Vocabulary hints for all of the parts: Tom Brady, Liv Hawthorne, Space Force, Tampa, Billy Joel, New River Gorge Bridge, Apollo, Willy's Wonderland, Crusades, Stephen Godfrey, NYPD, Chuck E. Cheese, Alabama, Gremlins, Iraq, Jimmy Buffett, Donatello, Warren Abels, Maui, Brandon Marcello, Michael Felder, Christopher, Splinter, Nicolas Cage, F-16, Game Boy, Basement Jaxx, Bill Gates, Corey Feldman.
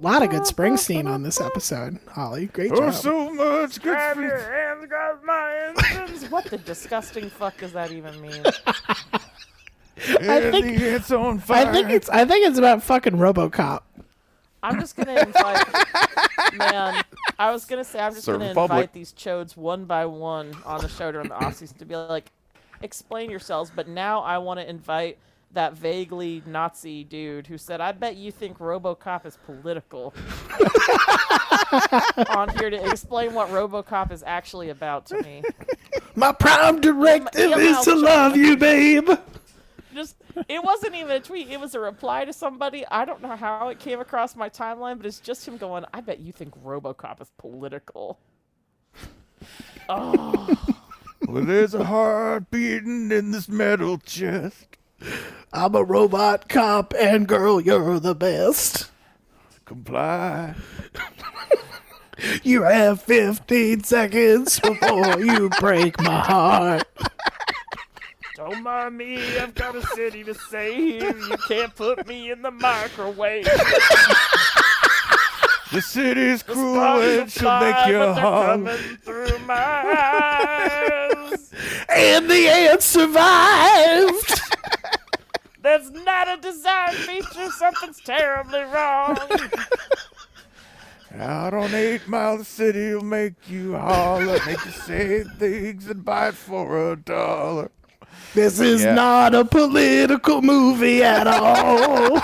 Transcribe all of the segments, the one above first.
A lot of good Springsteen on this episode, Holly. Great job. Oh, so much good. Grab your hands, grab my hands. What the disgusting fuck does that even mean? It's on fire. I think it's about fucking RoboCop. I'm just gonna invite. Man, I was gonna say I'm just gonna invite these chodes one by one on the show during the off season to be like, explain yourselves. But now I want to invite that vaguely Nazi dude who said, I bet you think RoboCop is political, on here to explain what RoboCop is actually about to me. My prime directive is to love you, babe. It wasn't even a tweet. It was a reply to somebody. I don't know how it came across my timeline, but it's just him going, I bet you think RoboCop is political. Oh. Well, there's a heart beating in this metal chest. I'm a robot cop, and girl, you're the best. Comply. You have 15 seconds before you break my heart. Don't mind me, I've got a city to save. You can't put me in the microwave. The city's cruel and she'll make you hungry. Coming through my eyes. And the ant survived. That's not a design feature. Something's terribly wrong. Out on 8 Mile, the city will make you holler, make you say things and buy it for $1. This is not a political movie at all.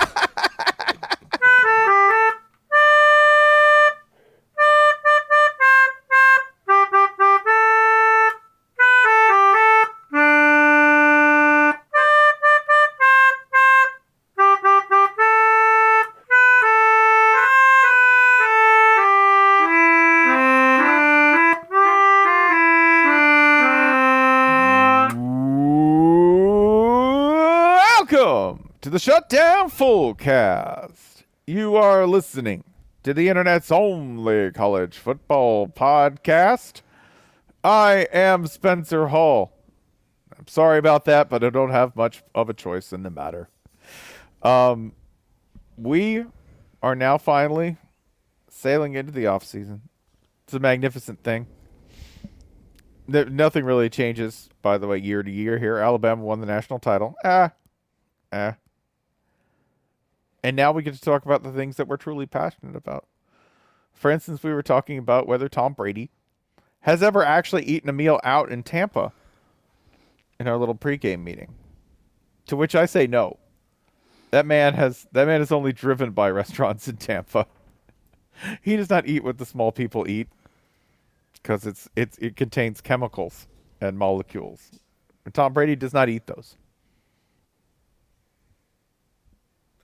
The Shutdown Fullcast. You are listening to the internet's only college football podcast. I am Spencer Hall. I'm sorry about that, but I don't have much of a choice in the matter. We are now finally sailing into the off season. It's a magnificent thing. Nothing really changes, by the way, year to year here. Alabama won the national title. And now we get to talk about the things that we're truly passionate about. For instance, we were talking about whether Tom Brady has ever actually eaten a meal out in Tampa in our little pregame meeting. To which I say no. That man is only driven by restaurants in Tampa. He does not eat what the small people eat because it contains chemicals and molecules. And Tom Brady does not eat those.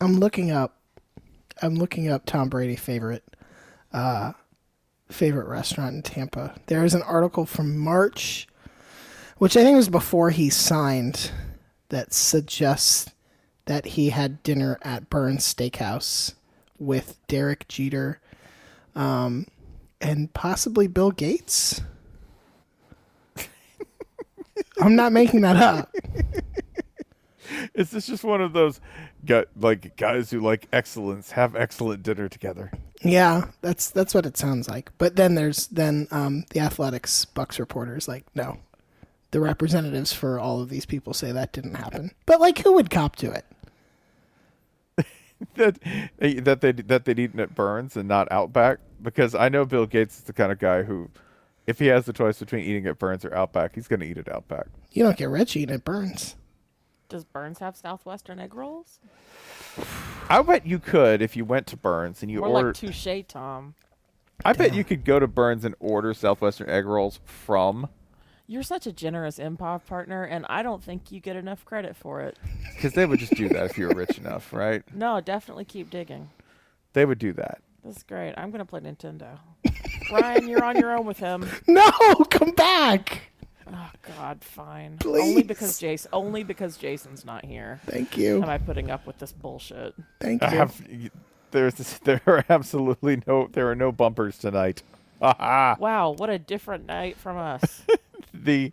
I'm looking up Tom Brady favorite restaurant in Tampa. There is an article from March, which I think was before he signed, that suggests that he had dinner at Burns Steakhouse with Derek Jeter and possibly Bill Gates. I'm not making that up. Is this just one of those guys who like excellence, have excellent dinner together? Yeah, that's what it sounds like. But then there's the Athletics Bucks reporter is like, no, the representatives for all of these people say that didn't happen. But like, who would cop to it? that they'd eaten at Burns and not Outback, because I know Bill Gates is the kind of guy who, if he has the choice between eating at Burns or Outback, he's going to eat at Outback. You don't get rich eating at Burns. Does Burns have Southwestern egg rolls? I bet you could if you went to Burns and you ordered. More like touche, Tom. I bet you could go to Burns and order Southwestern egg rolls from. You're such a generous improv partner, and I don't think you get enough credit for it. Because they would just do that if you were rich enough, right? No, definitely keep digging. They would do that. That's great. I'm going to play Nintendo. Brian, you're on your own with him. No, come back. Oh God, fine. Please. Only because Jason's not here. Thank you. Am I putting up with this bullshit? Thank you. There are no bumpers tonight. Wow, what a different night from us. Hey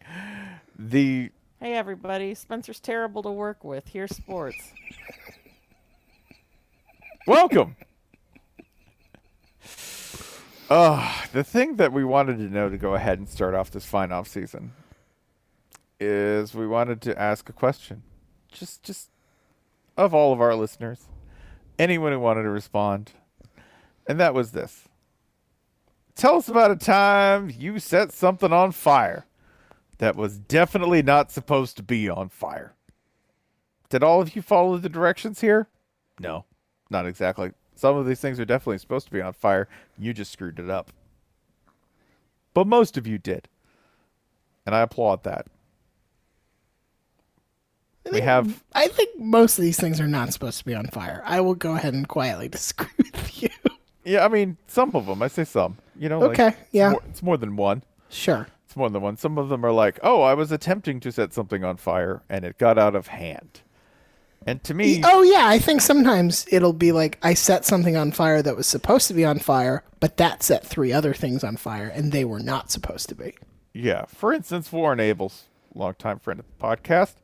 everybody, Spencer's terrible to work with. Here's sports. Welcome. The thing that we wanted to know to go ahead and start off this fine off season is we wanted to ask a question, just of all of our listeners, anyone who wanted to respond, and that was this: tell us about a time you set something on fire that was definitely not supposed to be on fire. Did all of you follow the directions here? No, not exactly. Some of these things are definitely supposed to be on fire. You just screwed it up. But most of you did. And I applaud that. I think most of these things are not supposed to be on fire. I will go ahead and quietly disagree with you. Yeah, I mean, some of them. I say some. You know, okay, yeah. It's more than one. Sure. It's more than one. Some of them are like, oh, I was attempting to set something on fire, and it got out of hand. And to me... Oh, yeah. I think sometimes it'll be like, I set something on fire that was supposed to be on fire, but that set three other things on fire, and they were not supposed to be. Yeah. For instance, Warren Abels, longtime friend of the podcast,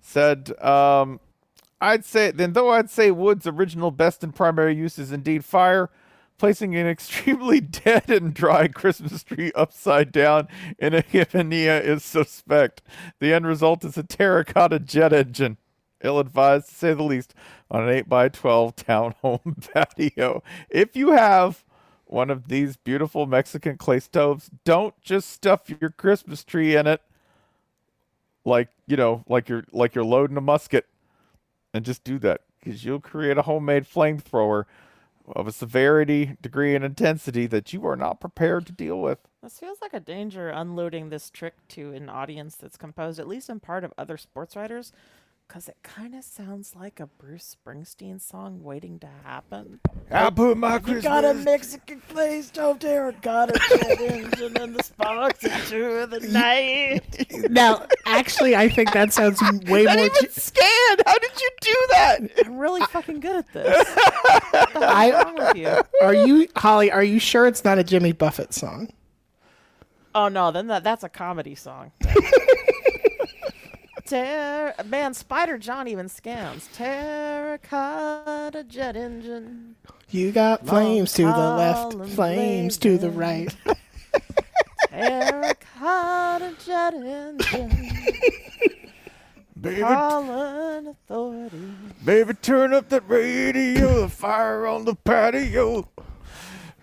said, though I'd say wood's original best and primary use is indeed fire, placing an extremely dead and dry Christmas tree upside down in a chiminea is suspect. The end result is a terracotta jet engine. Ill-advised, to say the least, on an 8x12 townhome patio. If you have one of these beautiful Mexican clay stoves, don't just stuff your Christmas tree in it like you're loading a musket, and just do that, because you'll create a homemade flamethrower of a severity, degree, and intensity that you are not prepared to deal with. This feels like a danger unloading this trick to an audience that's composed, at least in part, of other sports writers, because it kind of sounds like a Bruce Springsteen song waiting to happen. I put my Christmas... You got a Mexican clay stove there, got a jet engine, and the sparks into the night. Now, actually, I think that sounds way more... I'm even scared! How did you do that? I'm really fucking good at this. What's wrong with you? Holly, are you sure it's not a Jimmy Buffett song? Oh, no, then that's a comedy song. Man, Spider John even scams. Terracotta jet engine. You got flames to the left, flames to the right. Terracotta jet engine. Baby, calling authority. Baby, turn up that radio. The fire on the patio.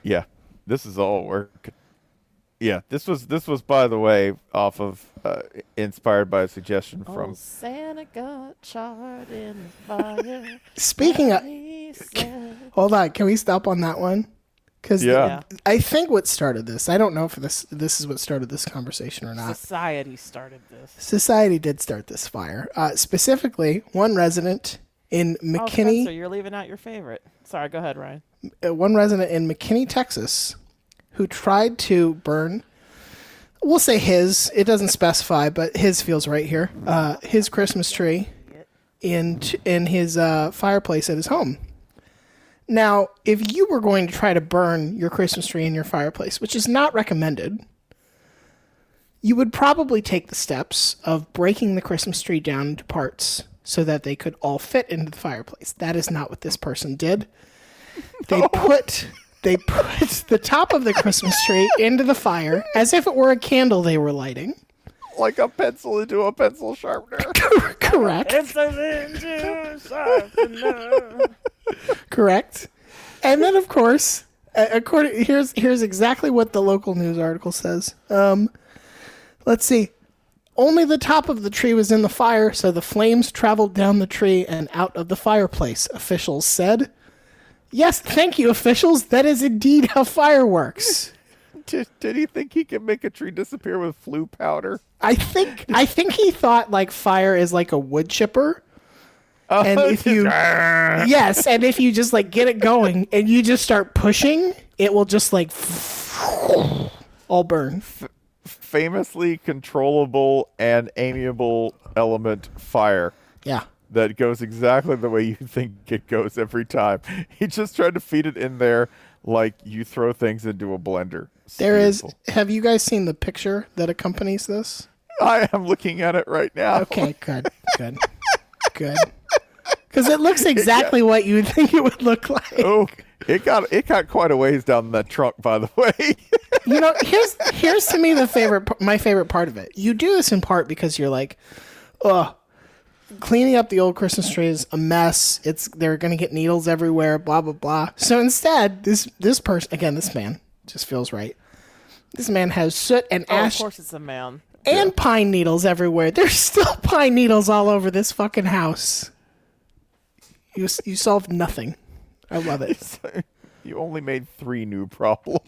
Yeah, this is all work. Yeah, this was by the way off of inspired by a suggestion from Santa got charred in the fire. Speaking of, hold on, can we stop on that one? Because I think what started this, I don't know if this is what started this conversation or not. Society started this. Society did start this fire. Specifically, one resident in McKinney. Oh, so you're leaving out your favorite. Sorry, go ahead, Ryan. One resident in McKinney, Texas, who tried to burn, we'll say his, it doesn't specify, but his feels right here, his Christmas tree in his fireplace at his home. Now, if you were going to try to burn your Christmas tree in your fireplace, which is not recommended, you would probably take the steps of breaking the Christmas tree down into parts so that they could all fit into the fireplace. That is not what this person did. They put the top of the Christmas tree into the fire as if it were a candle they were lighting. Like a pencil into a pencil sharpener. Correct. Correct. And then, of course, according here's exactly what the local news article says. Let's see. Only the top of the tree was in the fire, so the flames traveled down the tree and out of the fireplace, officials said. Yes, thank you, officials. That is indeed how fire works. Did he think he could make a tree disappear with flue powder? I think he thought like fire is like a wood chipper. And if you, yes, and if you just like get it going and you just start pushing, it will just like all burn. Famously controllable and amiable element fire. Yeah. That goes exactly the way you think it goes every time. He just tried to feed it in there like you throw things into a blender. Have you guys seen the picture that accompanies this? I am looking at it right now. Okay, good. Because it looks exactly what you would think it would look like. Oh, it got quite a ways down that trunk, by the way. You know, here's to me my favorite part of it. You do this in part because you're like, oh, cleaning up the old Christmas tree is a mess. They're gonna get needles everywhere. Blah blah blah. So instead, this person again, this man just feels right. This man has soot and ash. Of course, it's a man. And pine needles everywhere. There's still pine needles all over this fucking house. You solved nothing. I love it. You only made 3 new problems,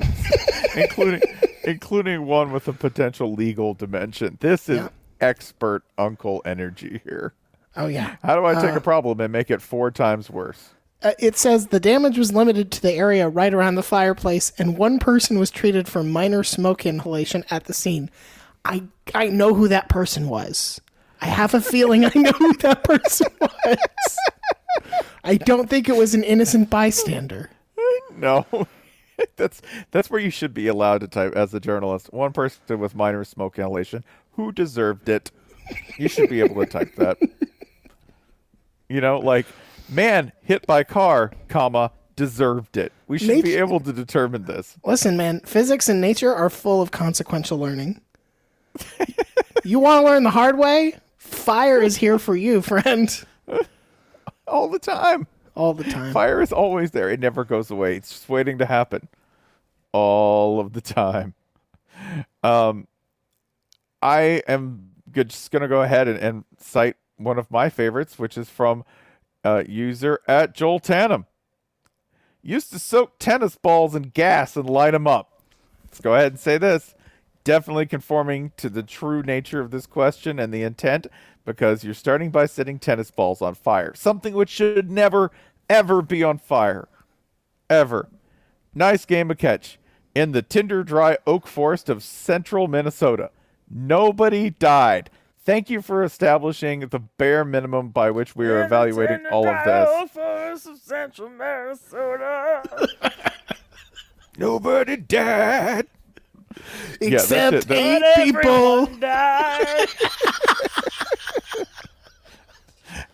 including one with a potential legal dimension. This is expert uncle energy here. Oh, yeah. How do I take a problem and make it 4 times worse? It says the damage was limited to the area right around the fireplace, and one person was treated for minor smoke inhalation at the scene. I know who that person was. I have a feeling I know who that person was. I don't think it was an innocent bystander. No. That's where you should be allowed to type as a journalist. One person with minor smoke inhalation. Who deserved it? You should be able to type that. You know, like, man hit by car, comma, deserved it. We should be able to determine this. Listen, man, physics and nature are full of consequential learning. You want to learn the hard way? Fire is here for you, friend. All the time. Fire is always there. It never goes away. It's just waiting to happen. All of the time. I am just going to go ahead and cite one of my favorites, which is from user at Joel Tannum. Used to soak tennis balls in gas and light them up. Let's go ahead and say this. Definitely conforming to the true nature of this question and the intent, because you're starting by setting tennis balls on fire. Something which should never, ever be on fire. Ever. Nice game of catch. In the tinder dry oak forest of central Minnesota. Nobody died. Thank you for establishing the bare minimum by which we are evaluating all of this. Oak forest of central Minnesota. Nobody died. Except 8 people.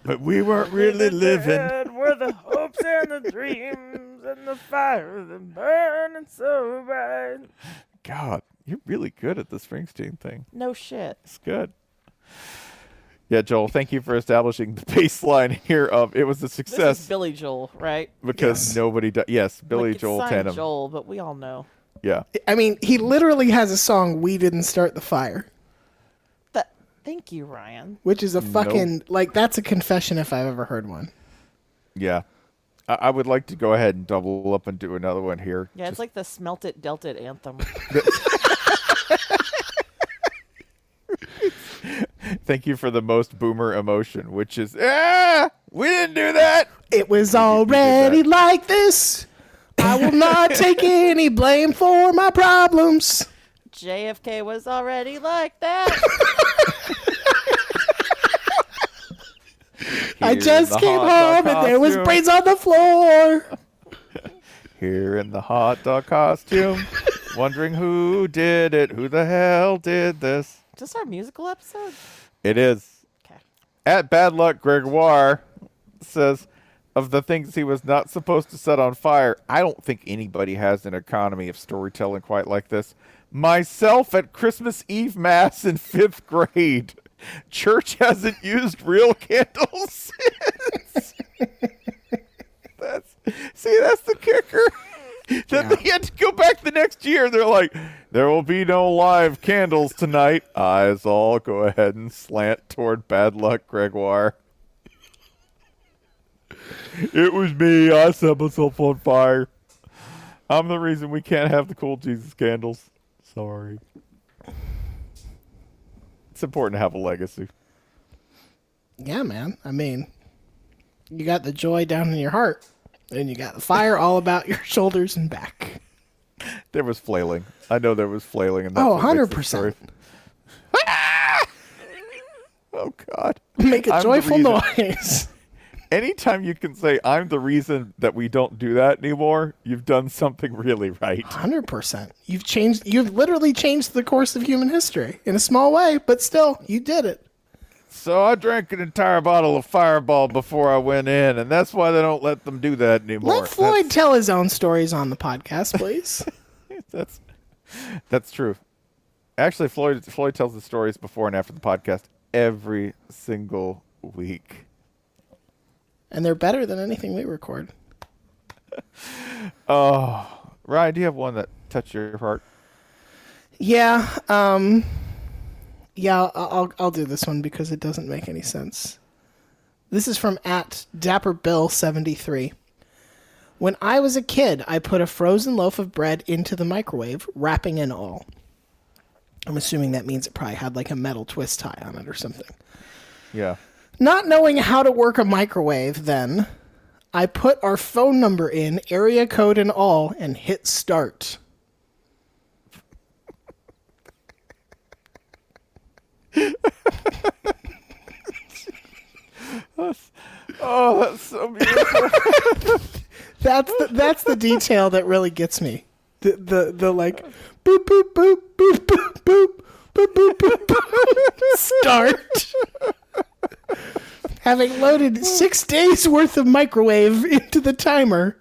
But we weren't really living. Were the hopes and the dreams and the fire that burning so bright. God, you're really good at the Springsteen thing. No shit. It's good. Yeah, Joel, thank you for establishing the baseline here of it was a success. This is Billy Joel, right? Because nobody died. Yes, Billy Joel Tannum. Joel, but we all know. Yeah. I mean, he literally has a song, We Didn't Start the Fire. Thank you, Ryan. Which is a fucking, like, that's a confession if I've ever heard one. Yeah. I would like to go ahead and double up and do another one here. Yeah, it's like the Smelt It, Dealt It anthem. Thank you for the most boomer emotion, which is, we didn't do that. It was already like this. I will not take any blame for my problems. JFK was already like that. I just came home and there was brains on the floor. Here in the hot dog costume. Wondering who did it. Who the hell did this? Just our musical episode? It is. Okay. At Bad Luck Gregoire says, of the things he was not supposed to set on fire, I don't think anybody has an economy of storytelling quite like this. Myself at Christmas Eve Mass in 5th grade. Church hasn't used real candles since. That's the kicker. Then they had to go back the next year. They're like, there will be no live candles tonight. Eyes all go ahead and slant toward Bad Luck Gregoire. It was me. I set myself on fire. I'm the reason we can't have the cool Jesus candles. Sorry. It's important to have a legacy. Yeah, man. I mean, you got the joy down in your heart, and you got the fire all about your shoulders and back. There was flailing. I know there was flailing. And that's 100%. Oh, God. Make a joyful noise. Anytime you can say, I'm the reason that we don't do that anymore, you've done something really right. 100%. You've literally changed the course of human history in a small way, but still, you did it. So I drank an entire bottle of Fireball before I went in, and that's why they don't let them do that anymore. Let Floyd tell his own stories on the podcast, please. That's true. Actually, Floyd tells the stories before and after the podcast every single week. And they're better than anything we record. Oh, Ryan, do you have one that touched your heart? Yeah. Yeah, I'll do this one because it doesn't make any sense. This is from at DapperBill73. When I was a kid, I put a frozen loaf of bread into the microwave, wrapping and all. I'm assuming that means it probably had like a metal twist tie on it or something. Yeah. Not knowing how to work a microwave then, I put our phone number in, area code and all, and hit start. Oh, that's so beautiful. That's the detail that really gets me. The like, boop, boop, boop, boop, boop, boop, boop, boop, boop, boop, start. Having loaded 6 days worth of microwave into the timer,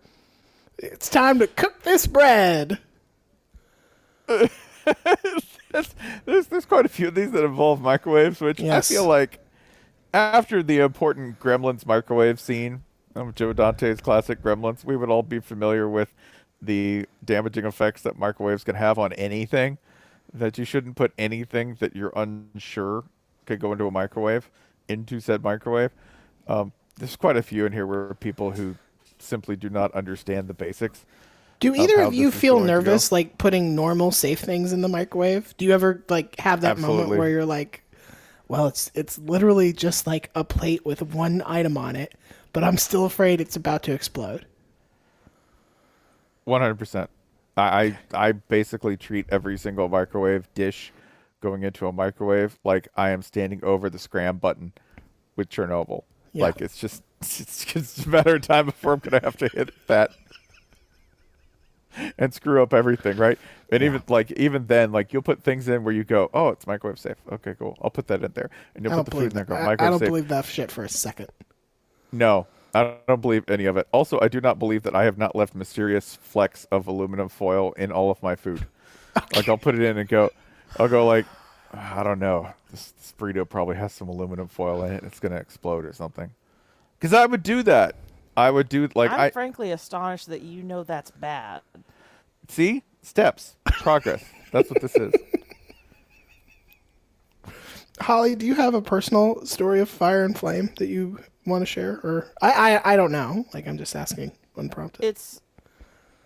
it's time to cook this bread. There's quite a few of these that involve microwaves, which yes. I feel like after the important Gremlins microwave scene of Joe Dante's classic Gremlins, we would all be familiar with the damaging effects that microwaves can have on anything, that you shouldn't put anything that you're unsure could go into a microwave. Into said microwave. There's quite a few in here where people who simply do not understand the basics. Do either of you feel nervous like putting normal safe things in the microwave? Do you ever like have that moment where you're like, well, it's literally just like a plate with one item on it, but I'm still afraid it's about to explode? 100%. I basically treat every single microwave dish going into a microwave like I am standing over the scram button with Chernobyl. Yeah. Like it's just a matter of time before I'm gonna have to hit that and screw up everything, right? And even then, like you'll put things in where you go, oh, it's microwave safe. Okay, cool. I'll put that in there, and you'll put the food in there. Go, microwave safe. I don't believe that shit for a second. No, I don't believe any of it. Also, I do not believe that I have not left mysterious flecks of aluminum foil in all of my food. Okay. Like I'll put it in and go. I'll go like, I don't know. This burrito probably has some aluminum foil in it. It's going to explode or something. Because I would do that. I'm frankly astonished that you know that's bad. See? Steps. Progress. That's what this is. Holly, do you have a personal story of fire and flame that you want to share? Or I don't know. Like, I'm just asking unprompted. It's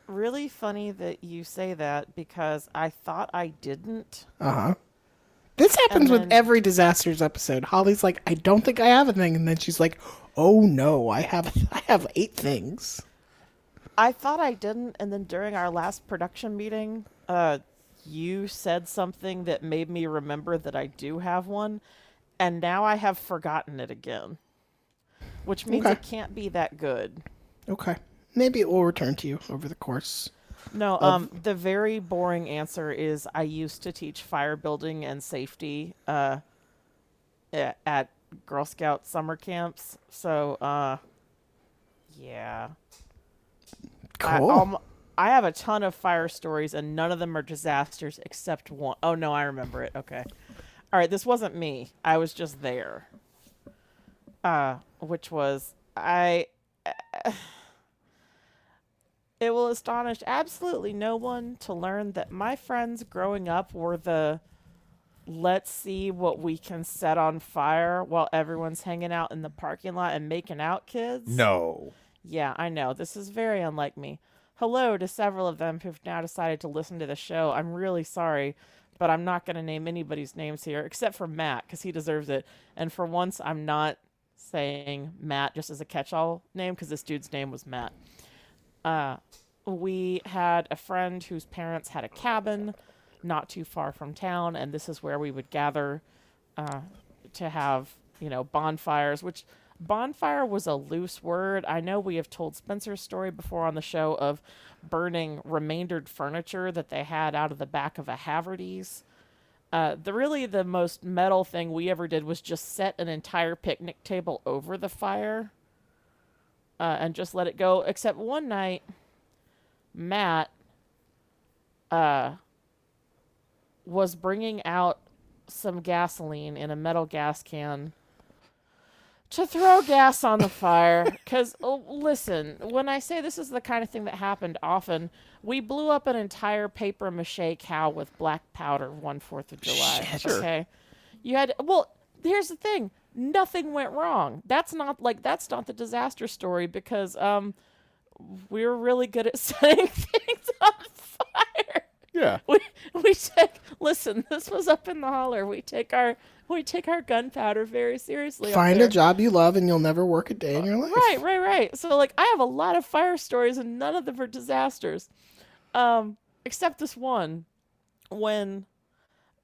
really funny that you say that because I thought I didn't. Uh-huh. This happens with every disasters episode. Holly's like, I don't think I have a thing. And then she's like, oh, no, I have 8 things. I thought I didn't. And then during our last production meeting, you said something that made me remember that I do have one. And now I have forgotten it again, which means it can't be that good. Okay. Maybe it will return to you over the course. No, the very boring answer is I used to teach fire building and safety at Girl Scout summer camps. So, yeah. Cool. I have a ton of fire stories, and none of them are disasters except one. Oh, no, I remember it. Okay. All right, this wasn't me. I was just there, which was it will astonish absolutely no one to learn that my friends growing up were the let's see what we can set on fire while everyone's hanging out in the parking lot and making out kids. No. Yeah, I know. This is very unlike me. Hello to several of them who've now decided to listen to the show. I'm really sorry, but I'm not going to name anybody's names here except for Matt because he deserves it. And for once, I'm not saying Matt just as a catch-all name because this dude's name was Matt. We had a friend whose parents had a cabin not too far from town, and this is where we would gather to have, bonfires, which... Bonfire was a loose word. I know we have told Spencer's story before on the show of burning remaindered furniture that they had out of the back of a Haverty's. The most metal thing we ever did was just set an entire picnic table over the fire and just let it go. Except one night, Matt was bringing out some gasoline in a metal gas can to throw gas on the fire, because, listen, when I say this is the kind of thing that happened often, we blew up an entire papier-mâché cow with black powder one 4th of July. Shredder. Okay, here's the thing: nothing went wrong. That's not the disaster story because we're really good at setting things on fire. Yeah, we take. Listen, this was up in the holler. We take our gunpowder very seriously. Find a job you love and you'll never work a day in your life. Right. So I have a lot of fire stories and none of them are disasters. Except this one when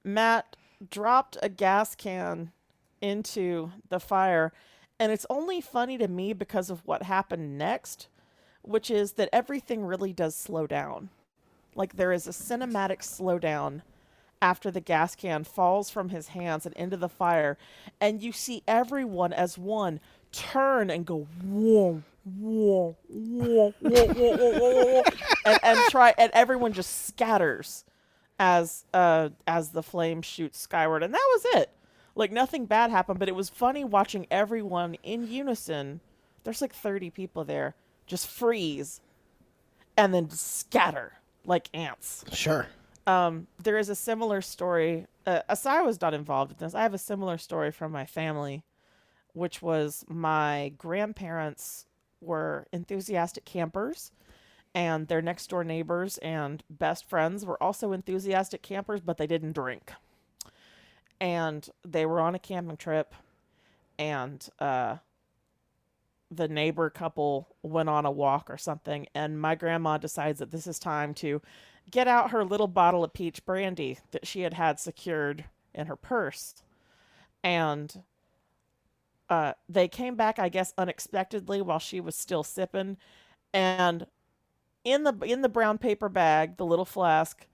Matt dropped a gas can into the fire, and it's only funny to me because of what happened next, which is that everything really does slow down. There is a cinematic slowdown after the gas can falls from his hands and into the fire, and you see everyone as one turn and go whoa, whoa, whoa, whoa, whoa, whoa, and everyone just scatters as the flame shoots skyward, and that was it. Nothing bad happened, but it was funny watching everyone in unison. There's 30 people there, just freeze, and then scatter like ants. Sure. There is a similar story. Asai was not involved in this. I have a similar story from my family, which was my grandparents were enthusiastic campers, and their next door neighbors and best friends were also enthusiastic campers, but they didn't drink. And they were on a camping trip, and the neighbor couple went on a walk or something, and my grandma decides that this is time to get out her little bottle of peach brandy that she had secured in her purse. And they came back, I guess, unexpectedly while she was still sipping. And in the brown paper bag, the little flask,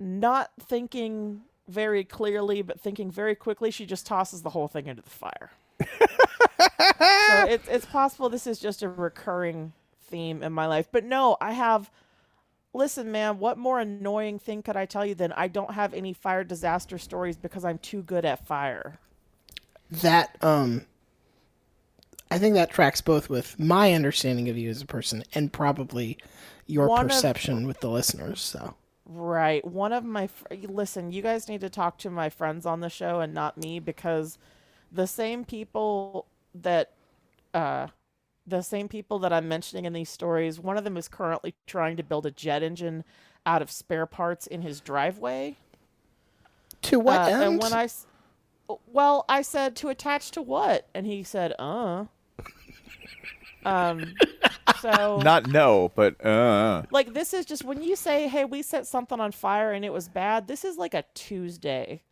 not thinking very clearly, but thinking very quickly, she just tosses the whole thing into the fire. So it's possible this is just a recurring theme in my life. But no, I have... Listen, man, what more annoying thing could I tell you than I don't have any fire disaster stories because I'm too good at fire? That, I think that tracks both with my understanding of you as a person and probably your perception with the listeners. So Right. One of my... Listen, you guys need to talk to my friends on the show and not me, because the same people that... the same people that I'm mentioning in these stories, one of them is currently trying to build a jet engine out of spare parts in his driveway. To what end? And when I... Well, I said, to attach to what? And he said, so... Not no, but Like, this is just... When you say, hey, we set something on fire and it was bad, this is like a Tuesday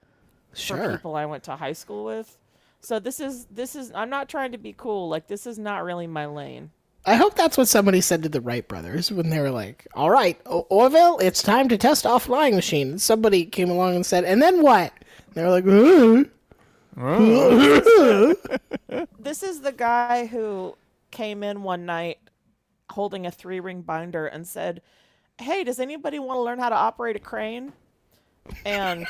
for people I went to high school with. So this is I'm not trying to be cool. Like, this is not really my lane. I hope that's what somebody said to the Wright brothers when they were like, all right, Orville, it's time to test off flying machine. And somebody came along and said, and then what? And they were like, This is the guy who came in one night holding a 3-ring binder and said, hey, does anybody want to learn how to operate a crane? And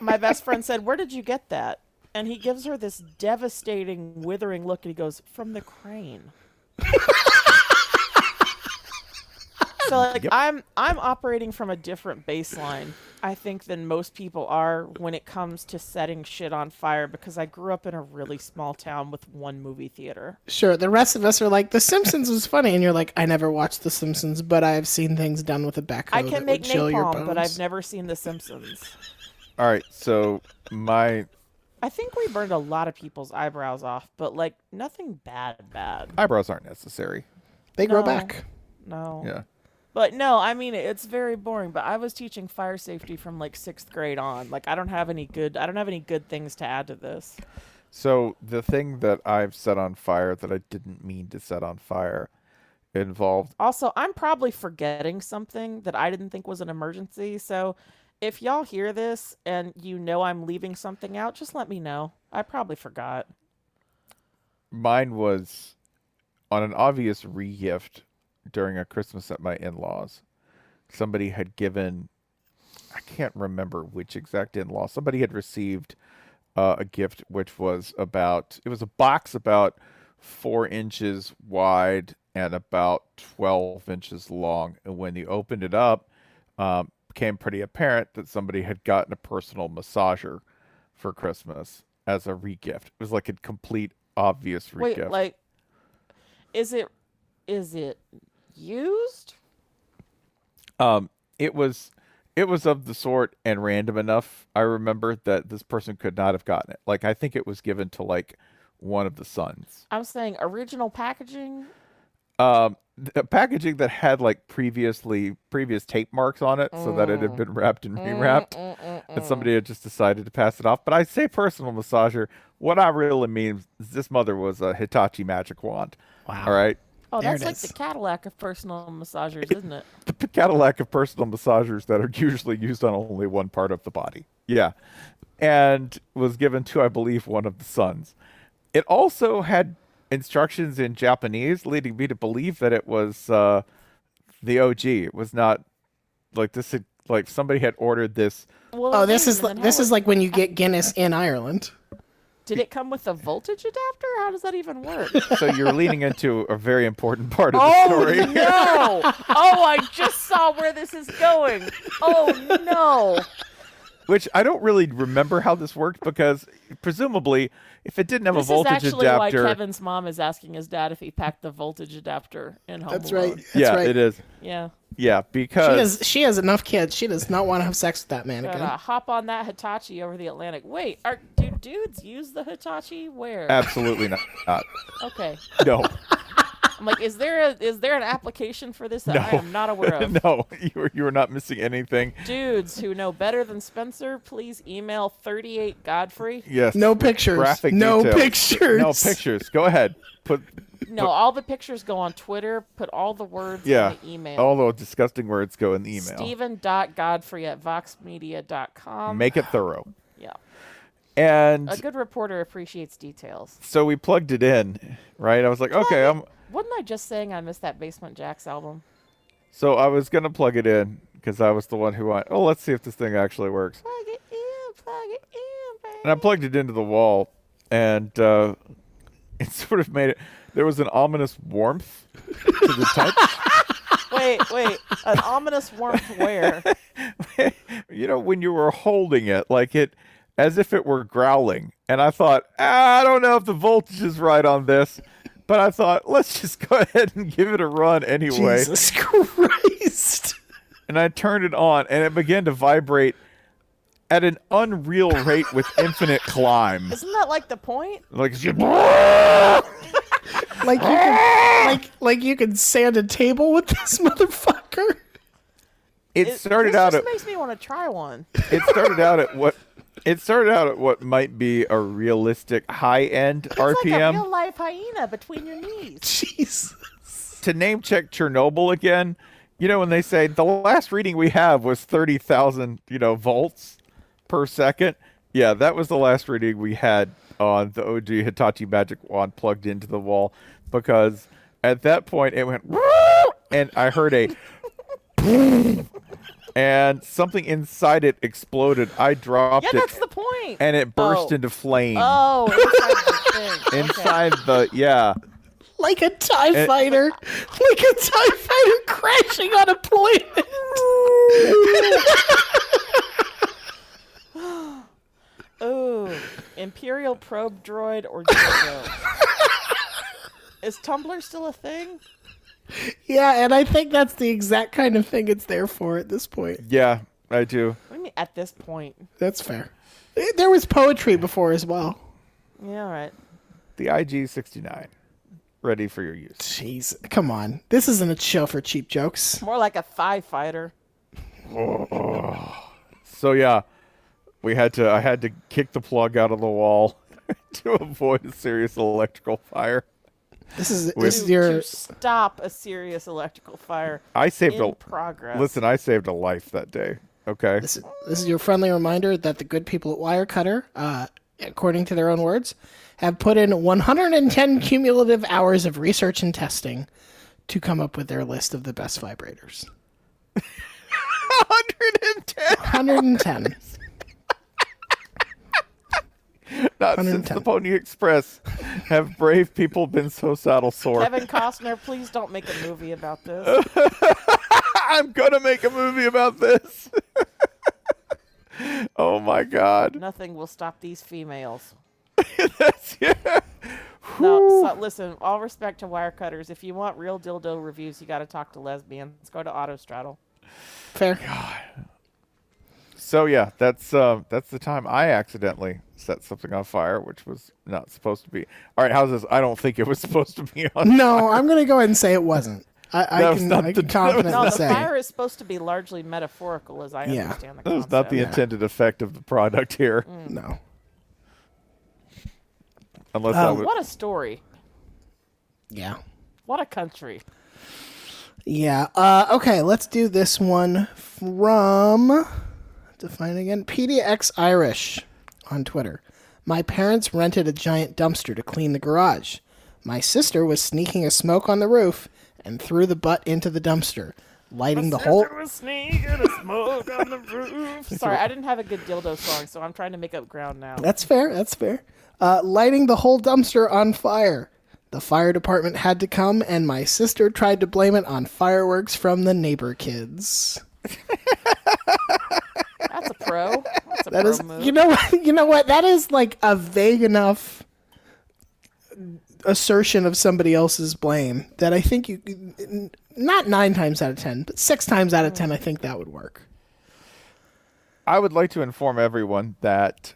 my best friend said, where did you get that? And he gives her this devastating, withering look, and he goes, from the crane. So, like, yep. I'm operating from a different baseline, I think, than most people are when it comes to setting shit on fire, because I grew up in a really small town with one movie theater. Sure. The rest of us are like, The Simpsons was funny, and you're like, I never watched The Simpsons, but I've seen things done with a backhoe. I can make napalm, but I've never seen The Simpsons. All right, so I think we burned a lot of people's eyebrows off, but, like, nothing bad. Eyebrows aren't necessary. They grow back. No. Yeah. But, no, I mean, it's very boring, but I was teaching fire safety from, like, 6th grade on. Like, I don't have any good things to add to this. So, the thing that I've set on fire that I didn't mean to set on fire involved... Also, I'm probably forgetting something that I didn't think was an emergency, so... If y'all hear this and you know I'm leaving something out, just let me know. I probably forgot. Mine was on an obvious re-gift during a Christmas at my in-laws. Somebody had given, I can't remember which exact in-law, somebody had received a gift which was it was a box about 4 inches wide and about 12 inches long. And when you opened it up, became pretty apparent that somebody had gotten a personal massager for Christmas as a re-gift. It was like a complete obvious re-gift. Wait, like, is it used? It was of the sort and random enough, I remember, that this person could not have gotten it. Like, I think it was given to, like, one of the sons. I'm saying original packaging. The packaging that had, like, previous tape marks on it, so that it had been wrapped and rewrapped, and somebody had just decided to pass it off. But I say personal massager. What I really mean is this mother was a Hitachi Magic Wand. Wow. All right. Oh, that's like the Cadillac of personal massagers, isn't it? The Cadillac of personal massagers that are usually used on only one part of the body. Yeah. And was given to, I believe, one of the sons. It also had instructions in Japanese, leading me to believe that it was the OG. It was not like this. Like, somebody had ordered this. Well, this is like when you get Guinness in Ireland. Did it come with a voltage adapter? How does that even work? So you're leaning into a very important part of the story. Oh no! Oh, I just saw where this is going. Oh no! Which I don't really remember how this worked, because presumably if it didn't have a voltage adapter... This is actually why Kevin's mom is asking his dad if he packed the voltage adapter in Home Alone. That's right. Yeah, it is. Yeah. Yeah, because... She has enough kids. She does not want to have sex with that man again. Hop on that Hitachi over the Atlantic. Wait, do dudes use the Hitachi? Where? Absolutely not. Okay. No. I'm like, is there an application for this that I am not aware of? No, you are not missing anything. Dudes who know better than Spencer, please email 38 Godfrey. Yes. No pictures. Graphic details. Pictures. No pictures. Go ahead. All the pictures go on Twitter. Put all the words in the email. All the disgusting words go in the email. Stephen.Godfrey@voxmedia.com. Make it thorough. Yeah. And a good reporter appreciates details. So we plugged it in, right? I was like, okay, wasn't I just saying I missed that Basement Jaxx album? So I was going to plug it in because I was the one who went, let's see if this thing actually works. Plug it in, baby. And I plugged it into the wall, and it sort of made it. There was an ominous warmth to the touch. Wait. An ominous warmth where? you know, when you were holding it, like it, as if it were growling. And I thought, I don't know if the voltage is right on this, but I thought, let's just go ahead and give it a run anyway. Jesus Christ. And I turned it on, and it began to vibrate at an unreal rate with infinite climb. Isn't that like the point? Like, like you can, like you can sand a table with this motherfucker. It makes me want to try one. It started out at what might be a realistic high-end RPM. It's like a real-life hyena between your knees. Jesus. To name-check Chernobyl again, you know, when they say the last reading we have was 30,000, you know, volts per second. Yeah, that was the last reading we had on the OG Hitachi Magic Wand plugged into the wall, because at that point it went, and I heard a boom. And something inside it exploded. I dropped it. Yeah, that's the point. And it burst into flame. Oh, inside the thing. Inside the, yeah. Like a TIE fighter. Like a TIE fighter crashing on a planet. Ooh. Imperial probe droid or JoJo. Is Tumblr still a thing? Yeah, and I think that's the exact kind of thing it's there for at this point. Yeah, I do. I mean, at this point. That's fair. There was poetry before as well. Yeah, all right. The IG-69, ready for your use. Jeez, come on. This isn't a show for cheap jokes. More like a thigh fighter. So yeah, I had to kick the plug out of the wall to avoid a serious electrical fire. To stop a serious electrical fire. I saved a life that day. Okay. This is your friendly reminder that the good people at Wirecutter, according to their own words, have put in 110 cumulative hours of research and testing to come up with their list of the best vibrators. 110. 110. Not 110. Since the Pony Express have brave people been so saddle sore. Kevin Costner, please don't make a movie about this. I'm going to make a movie about this. Oh, my God. Nothing will stop these females. That's, yeah. No, listen, all respect to Wirecutters. If you want real dildo reviews, you got to talk to lesbians. Let's go to Autostraddle. Fair. God. So, yeah, that's the time I accidentally set something on fire, which was not supposed to be. All right, how's this? I don't think it was supposed to be on fire. I'm going to go ahead and say it wasn't. I can confidently say. The fire is supposed to be largely metaphorical, as I understand the concept. That was not the intended effect of the product here. Mm. No. Unless what a story. Yeah. What a country. Yeah. Okay, let's do this one from... Define again. PDX Irish on Twitter. My parents rented a giant dumpster to clean the garage. My sister was sneaking a smoke on the roof and threw the butt into the dumpster, lighting the whole... My sister was sneaking a smoke on the roof. Sorry, I didn't have a good dildo song, so I'm trying to make up ground now. That's fair. Lighting the whole dumpster on fire. The fire department had to come, and my sister tried to blame it on fireworks from the neighbor kids. That's a pro. That's a pro move. You know what? That is like a vague enough assertion of somebody else's blame that I think you, not 9 times out of 10, but 6 times out of 10, I think that would work. I would like to inform everyone that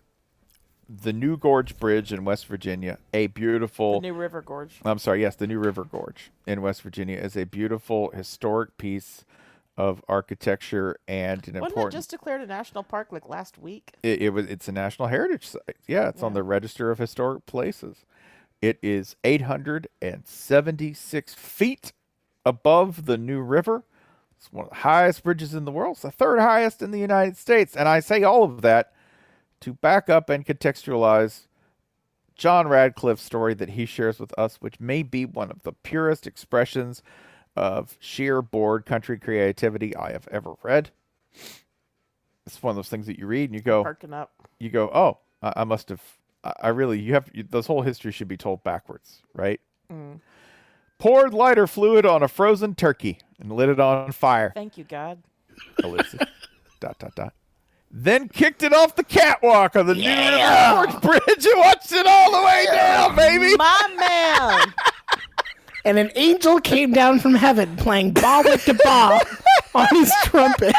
the New Gorge Bridge in West Virginia, the New River Gorge. I'm sorry. Yes, the New River Gorge in West Virginia is a beautiful historic piece of architecture and an important... Wasn't it just declared a national park like last week? It's a National Heritage Site. Yeah, it's on the Register of Historic Places. It is 876 feet above the New River. It's one of the highest bridges in the world. It's the third highest in the United States. And I say all of that to back up and contextualize John Radcliffe's story that he shares with us, which may be one of the purest expressions of sheer bored country creativity I have ever read. It's one of those things that you read and you go, parking up. You go, oh, I must have. This whole history should be told backwards, right? Mm. Poured lighter fluid on a frozen turkey and lit it on fire. Thank you, God. Elizabeth ... Then kicked it off the catwalk of the New River Gorge Bridge and watched it all the way down, baby. My man. And an angel came down from heaven playing Bob with the Bob on his trumpet.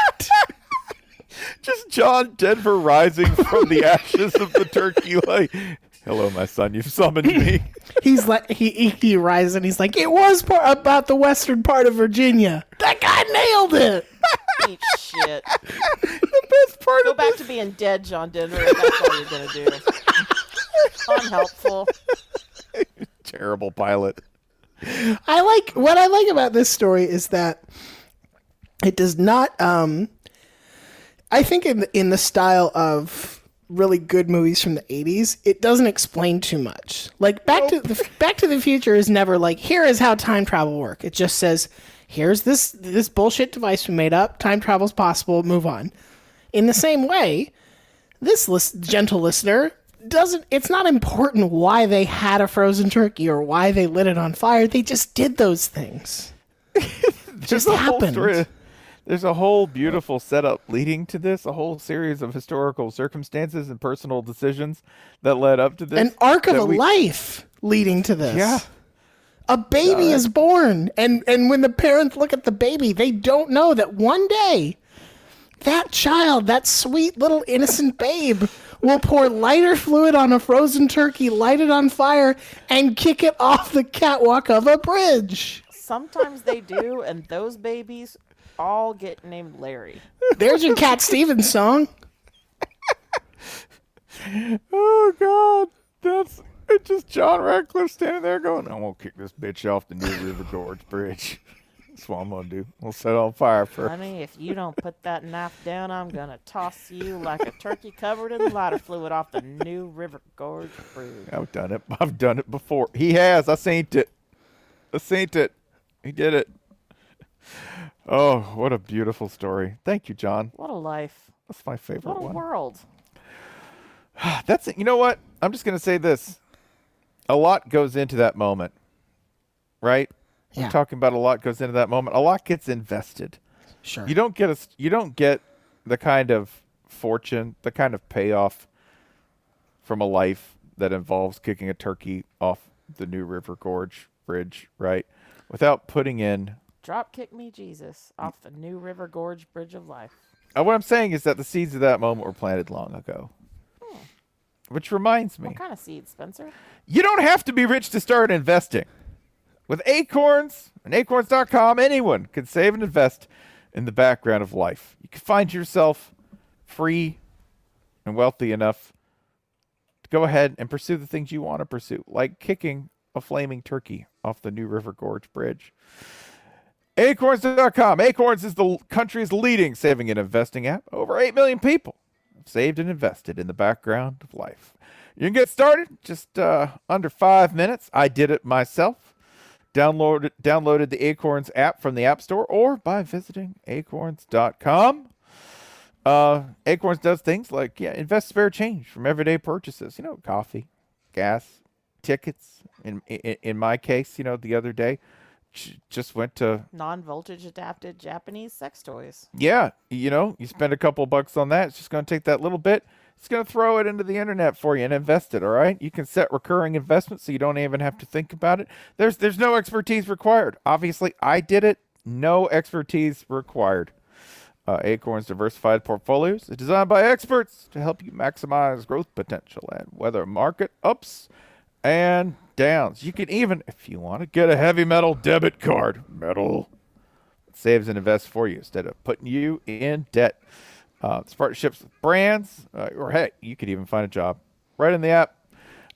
Just John Denver rising from the ashes of the turkey like, hello, my son, you've summoned me. He's like, he rises and he's like, it was about the western part of Virginia. That guy nailed it. Eat shit. The best part Go of back this. To being dead, John Denver. That's all you're going to do. Unhelpful. Terrible pilot. What I like about this story is that it does not, I think in the style of really good movies from the 80s, it doesn't explain too much. Like Back to the Future is never like, here is how time travel works. It just says, here's this bullshit device we made up. Time travel's possible. Move on. In the same way, this gentle listener doesn't. It's not important why they had a frozen turkey or why they lit it on fire. They just did those things. Just happened. There's a whole beautiful setup leading to this, a whole series of historical circumstances and personal decisions that led up to this. An arc of a life leading to this. Yeah. A baby is born, and when the parents look at the baby, they don't know that one day that child, that sweet little innocent babe, will pour lighter fluid on a frozen turkey, light it on fire, and kick it off the catwalk of a bridge. Sometimes they do, and those babies all get named Larry. There's your Cat Stevens song. Oh, God. It's just John Ratcliffe standing there going, I won't kick this bitch off the New River Gorge Bridge. That's what I'm going to do. We'll set it on fire first. Honey, if you don't put that knife down, I'm going to toss you like a turkey covered in lighter fluid off the New River Gorge Bridge. I've done it. I've done it before. He has. I seen it. He did it. Oh, what a beautiful story. Thank you, John. What a life. That's my favorite one. What a world. That's it. You know what? I'm just going to say this. A lot goes into that moment, right? Yeah. We're talking about a lot goes into that moment. A lot gets invested. Sure. You don't get the kind of fortune, the kind of payoff from a life that involves kicking a turkey off the New River Gorge Bridge, right? Without putting in... Drop kick me, Jesus, off the New River Gorge Bridge of life. What I'm saying is that the seeds of that moment were planted long ago. Which reminds me. What kind of seeds, Spencer? You don't have to be rich to start investing. With Acorns and Acorns.com, anyone can save and invest in the background of life. You can find yourself free and wealthy enough to go ahead and pursue the things you want to pursue, like kicking a flaming turkey off the New River Gorge Bridge. Acorns.com. Acorns is the country's leading saving and investing app. Over 8 million people saved and invested in the background of life. You can get started just under 5 minutes. I did it myself. Downloaded the Acorns app from the App Store or by visiting acorns.com. Acorns does things like invest spare change from everyday purchases. Coffee, gas, tickets. In my case, the other day, just went to non-voltage adapted Japanese sex toys. Yeah, you spend a couple bucks on that. It's just going to take that little bit. It's going to throw it into the internet for you and invest it, all right? You can set recurring investments so you don't even have to think about it. There's no expertise required. Obviously, I did it. No expertise required. Acorns diversified portfolios is designed by experts to help you maximize growth potential and weather market ups and downs. You can even, if you want to, get a heavy metal debit card. Metal. It saves and invests for you instead of putting you in debt. It's partnerships with brands, or hey, you could even find a job right in the app.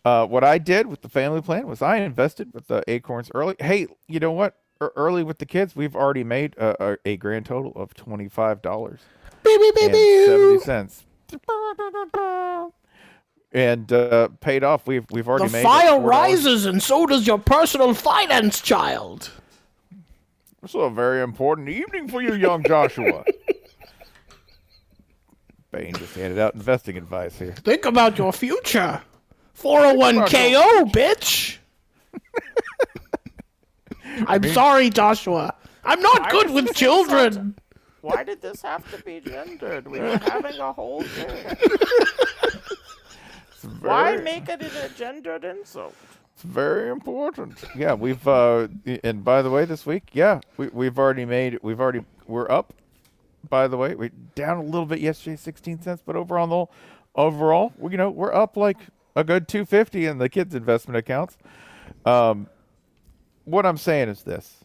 What I did with the family plan was I invested with the Acorns early. Hey, you know what? Early with the kids, we've already made a grand total of $25.70. And paid off. We've already made it. The fire rises, and so does your personal finance, child. This is a very important evening for you, young Joshua. Bain just handed out investing advice here. Think about your future. 401k, bitch. I'm sorry, Joshua. I'm not good with children. Why did this have to be gendered? We were having a whole thing. Why make it a gendered insult? It's very important. Yeah, we've and by the way, this week, we're up. By the way, we're down a little bit yesterday, 16 cents, but overall, we're up like a good $2.50 in the kids' investment accounts. What I'm saying is this: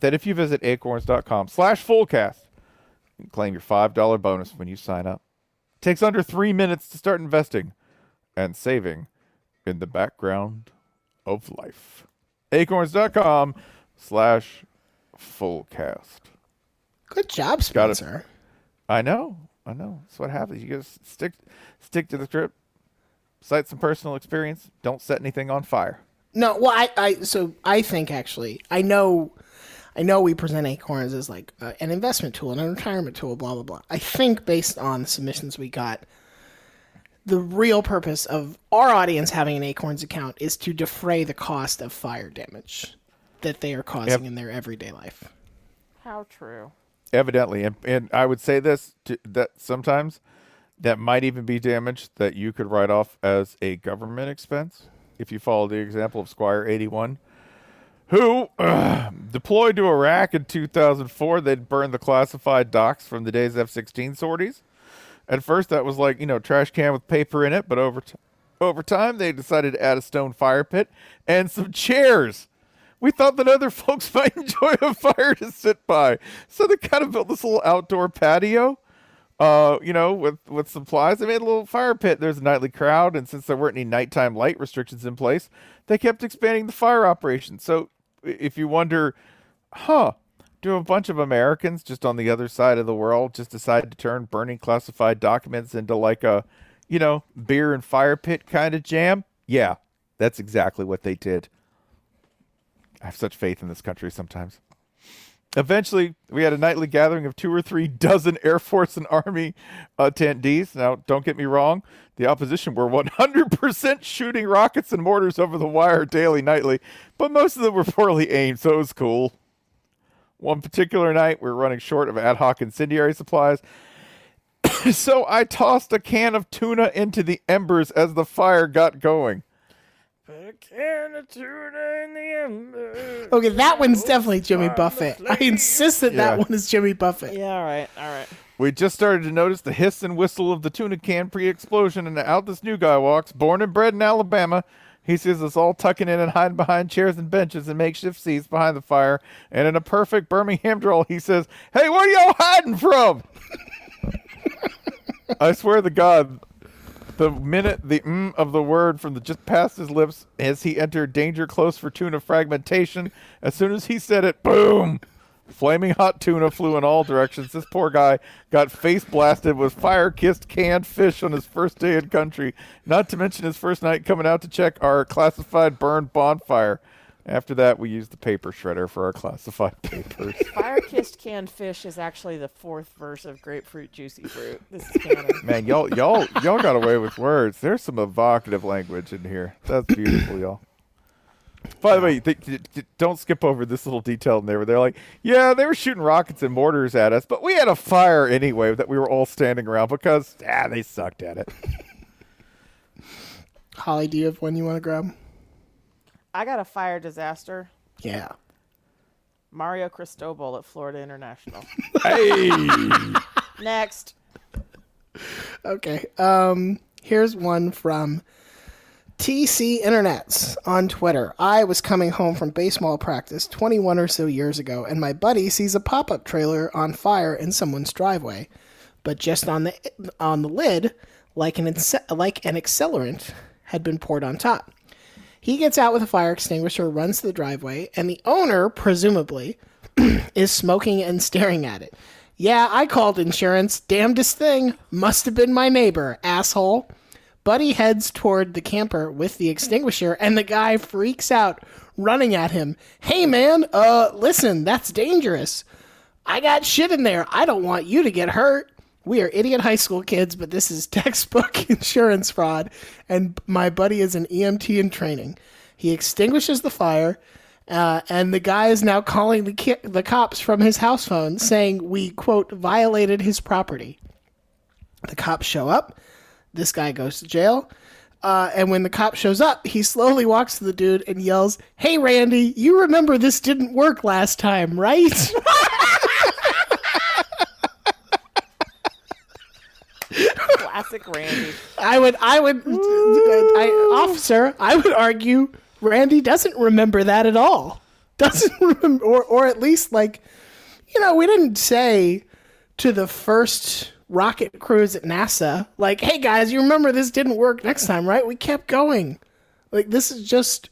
that if you visit acorns.com/fullcast, you can claim your $5 bonus when you sign up. It takes under 3 minutes to start investing and saving in the background of life. Acorns.com/fullcast. Good job, Spencer. I know. That's what happens. You just stick to the script. Cite some personal experience. Don't set anything on fire. No, well, I think actually, I know we present Acorns as like an investment tool and a retirement tool, blah, blah, blah. I think based on the submissions we got, the real purpose of our audience having an Acorns account is to defray the cost of fire damage that they are causing in their everyday life. How true. Evidently. And I would say this, that sometimes that might even be damage that you could write off as a government expense. If you follow the example of Squire 81, who deployed to Iraq in 2004, they'd burn the classified docs from the day's F-16 sorties. At first, that was like, trash can with paper in it. But over time, they decided to add a stone fire pit and some chairs. We thought that other folks might enjoy a fire to sit by. So they kind of built this little outdoor patio. With supplies, they made a little fire pit. There's a nightly crowd, and since there weren't any nighttime light restrictions in place, they kept expanding the fire operation. So if you wonder, do a bunch of Americans just on the other side of the world just decide to turn burning classified documents into like a, beer and fire pit kind of jam? Yeah, that's exactly what they did. I have such faith in this country sometimes. Eventually, we had a nightly gathering of 2 or 3 dozen Air Force and Army attendees. Now, don't get me wrong. The opposition were 100% shooting rockets and mortars over the wire daily, nightly. But most of them were poorly aimed, so it was cool. One particular night, we were running short of ad hoc incendiary supplies. So I tossed a can of tuna into the embers as the fire got going. Put a can of tuna in the ember. Okay, that one's definitely Jimmy Buffett. I insist that one is Jimmy Buffett. Yeah, all right. We just started to notice the hiss and whistle of the tuna can pre-explosion, and out this new guy walks, born and bred in Alabama. He sees us all tucking in and hiding behind chairs and benches and makeshift seats behind the fire, and in a perfect Birmingham drawl, he says, "Hey, where are y'all hiding from?" I swear to God, the minute the of the word from the just passed his lips as he entered danger close for tuna fragmentation, as soon as he said it, boom! Flaming hot tuna flew in all directions. This poor guy got face blasted with fire-kissed canned fish on his first day in country, not to mention his first night coming out to check our classified burned bonfire. After that, we used the paper shredder for our classified papers. Fire-kissed canned fish is actually the fourth verse of Grapefruit Juicy Fruit. This is canon. Man, y'all got away with words. There's some evocative language in here. That's beautiful, y'all. By the way, don't skip over this little detail in there. They're like, yeah, they were shooting rockets and mortars at us, but we had a fire anyway that we were all standing around because, they sucked at it. Holly, do you have one you want to grab? I got a fire disaster. Yeah. Mario Cristobal at Florida International. Hey! Next. Okay. Here's one from TC Internets on Twitter. I was coming home from baseball practice 21 or so years ago, and my buddy sees a pop-up trailer on fire in someone's driveway, but just on the lid, like an accelerant had been poured on top. He gets out with a fire extinguisher, runs to the driveway, and the owner, presumably, is smoking and staring at it. Yeah, I called insurance. Damnedest thing. Must have been my neighbor, asshole. Buddy heads toward the camper with the extinguisher, and the guy freaks out, running at him. Hey, man, listen, that's dangerous. I got shit in there. I don't want you to get hurt. We are idiot high school kids, but this is textbook insurance fraud, and my buddy is an EMT in training. He extinguishes the fire, And the guy is now calling the cops from his house phone saying we, quote, violated his property. The cops show up. This guy goes to jail. And when the cop shows up, he slowly walks to the dude and yells, "Hey, Randy, you remember this didn't work last time, right?" Classic Randy. I would argue Randy doesn't remember that at all. Doesn't remember, or at least, like, you know, we didn't say to the first rocket crews at NASA, like, "Hey guys, you remember this didn't work next time, right?" We kept going. Like, this is just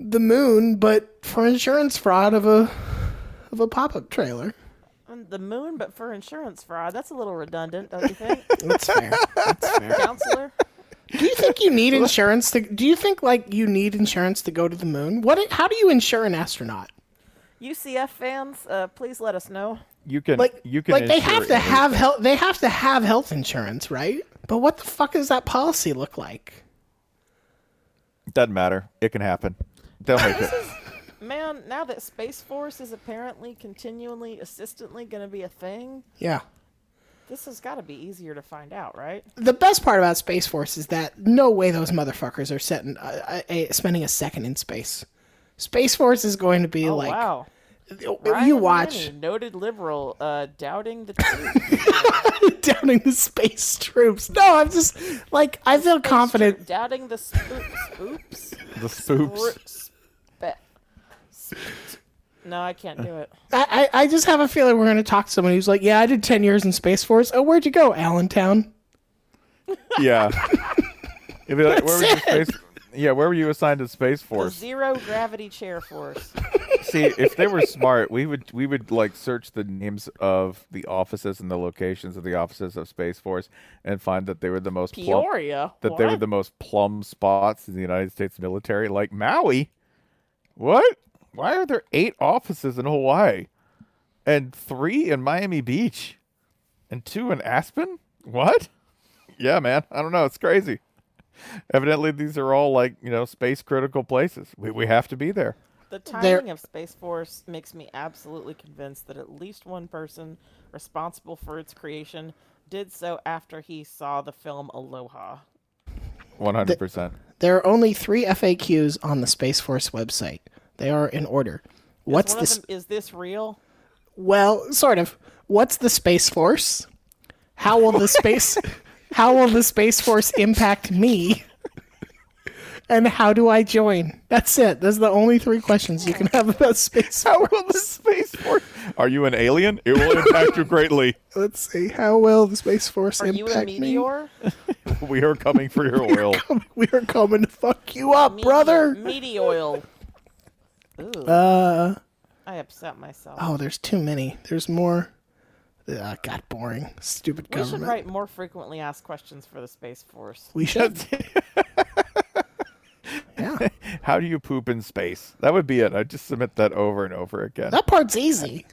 the moon, but for insurance fraud of a pop-up trailer. The moon, but for insurance fraud. That's a little redundant, don't you think? That's fair. That's fair. Counselor. Do you think you need insurance to? Do you think, like, you need insurance to go to the moon? What? How do you insure an astronaut? UCF fans, please let us know. You can. They have to have health. They have to have health insurance, right? But what the fuck does that policy look like? Doesn't matter. It can happen. They'll make it. Man, now that Space Force is apparently continually, assistantly going to be a thing. Yeah. This has got to be easier to find out, right? The best part about Space Force is that no way those motherfuckers are spending a second in space. Space Force is going to be wow. You watch. McKinney, noted liberal, doubting the troops. Doubting the space troops. No, I'm just, like, I feel space confident. Doubting the spoops. The spoops. No, I can't do it. I just have a feeling we're going to talk to someone who's like, "Yeah, I did 10 years in Space Force." "Oh, where'd you go?" "Allentown." Yeah. It'd be like, where were you assigned to Space Force? The zero gravity chair force. See, if they were smart, we would like search the names of the offices and the locations of the offices of Space Force and find that they were the most Peoria. They were the most plum spots in the United States military, like Maui. What? Why are there 8 offices in Hawaii and 3 in Miami Beach and 2 in Aspen? What? Yeah, man. I don't know. It's crazy. Evidently, these are all, like, you know, space critical places. We have to be there. The timing of Space Force makes me absolutely convinced that at least one person responsible for its creation did so after he saw the film Aloha. 100%. There are only 3 FAQs on the Space Force website. They are in order. What's this? Is this real? Well, sort of. What's the Space Force? How will the Space Force impact me? And how do I join? That's it. Those are the only 3 questions you can have about Space Force. How will the Space Force? Are you an alien? It will impact you greatly. Let's see. How will the Space Force impact me? Are you a meteor? We are coming for your oil. We are coming to fuck you up, brother. Meteor oil. Ooh. I upset myself. Oh, there's too many. There's more. It got boring. Stupid government. We should write more frequently asked questions for the Space Force. We should. Yeah. How do you poop in space? That would be it. I'd just submit that over and over again. That part's easy.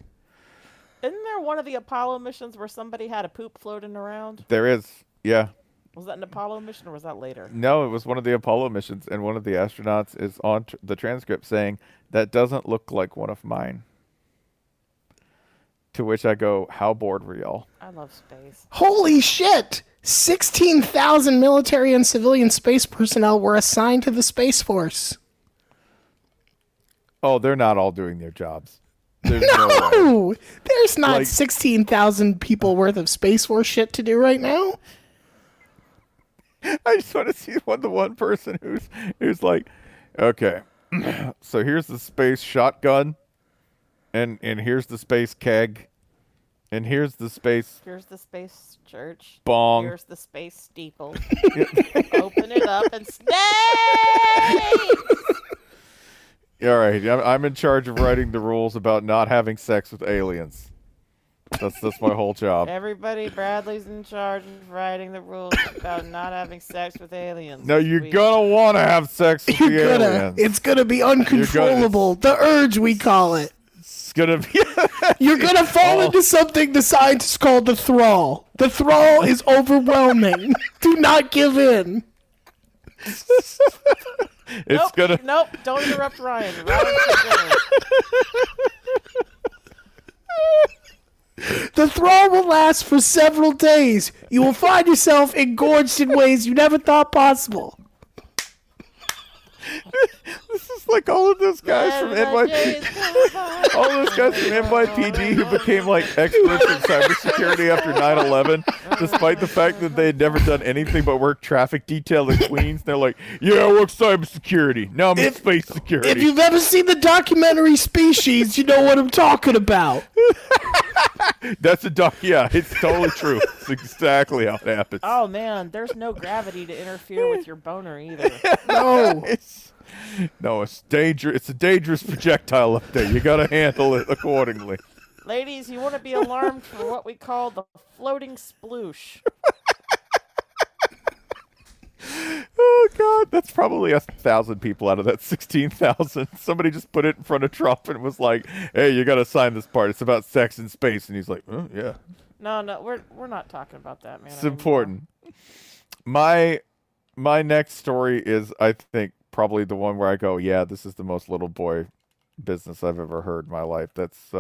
Isn't there one of the Apollo missions where somebody had a poop floating around? There is. Yeah. Was that an Apollo mission or was that later? No, it was one of the Apollo missions, and one of the astronauts is on the transcript saying, "That doesn't look like one of mine." To which I go, "How bored were y'all?" I love space. Holy shit! 16,000 military and civilian space personnel were assigned to the Space Force. Oh, they're not all doing their jobs. There's no, there's not, like, 16,000 people worth of Space Force shit to do right now. I just want to see the one person who's like, "Okay, so here's the space shotgun, and here's the space keg, and here's the space church, bong, here's the space steeple." Open it up and space. All right, I'm in charge of writing the rules about not having sex with aliens. That's my whole job. Everybody, Bradley's in charge of writing the rules about not having sex with aliens. No, you're gonna want to have sex with aliens. It's gonna be uncontrollable. The urge, we call it. It's gonna be. You're gonna fall into something the scientists call the thrall. The thrall is overwhelming. Do not give in. Nope, don't interrupt Ryan. The throne will last for several days. You will find yourself engorged in ways you never thought possible. This is like all of those guys from NYPD. All those guys from NYPD who became like experts in cybersecurity after 9/11, despite the fact that they had never done anything but work traffic detail in Queens. They're like, yeah, I work cybersecurity. Now I'm in space security. If you've ever seen the documentary Species, you know what I'm talking about. That's a yeah, it's totally true. It's exactly how it happens. Oh man, there's no gravity to interfere with your boner either. No. It's dangerous. It's a dangerous projectile up there. You gotta handle it accordingly. Ladies, you want to be alarmed for what we call the floating sploosh. Oh God, that's probably 1,000 people out of that 16,000. Somebody just put it in front of Trump and was like, "Hey, you gotta sign this part. It's about sex and space." And he's like, "Oh yeah." No, we're not talking about that, man. It's important. My next story is, I think, probably the one where I go, yeah, this is the most little boy business I've ever heard in my life. That's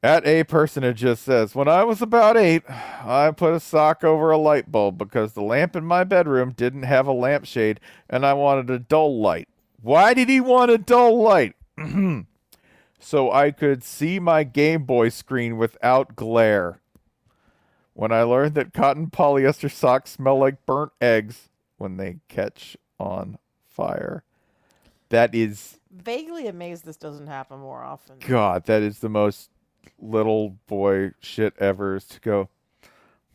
at a person who just says, when I was about 8, I put a sock over a light bulb because the lamp in my bedroom didn't have a lampshade and I wanted a dull light. Why did he want a dull light? So I could see my Game Boy screen without glare. When I learned that cotton polyester socks smell like burnt eggs when they catch on fire. That is... vaguely amazed this doesn't happen more often. God, that is the most little boy shit ever, is to go,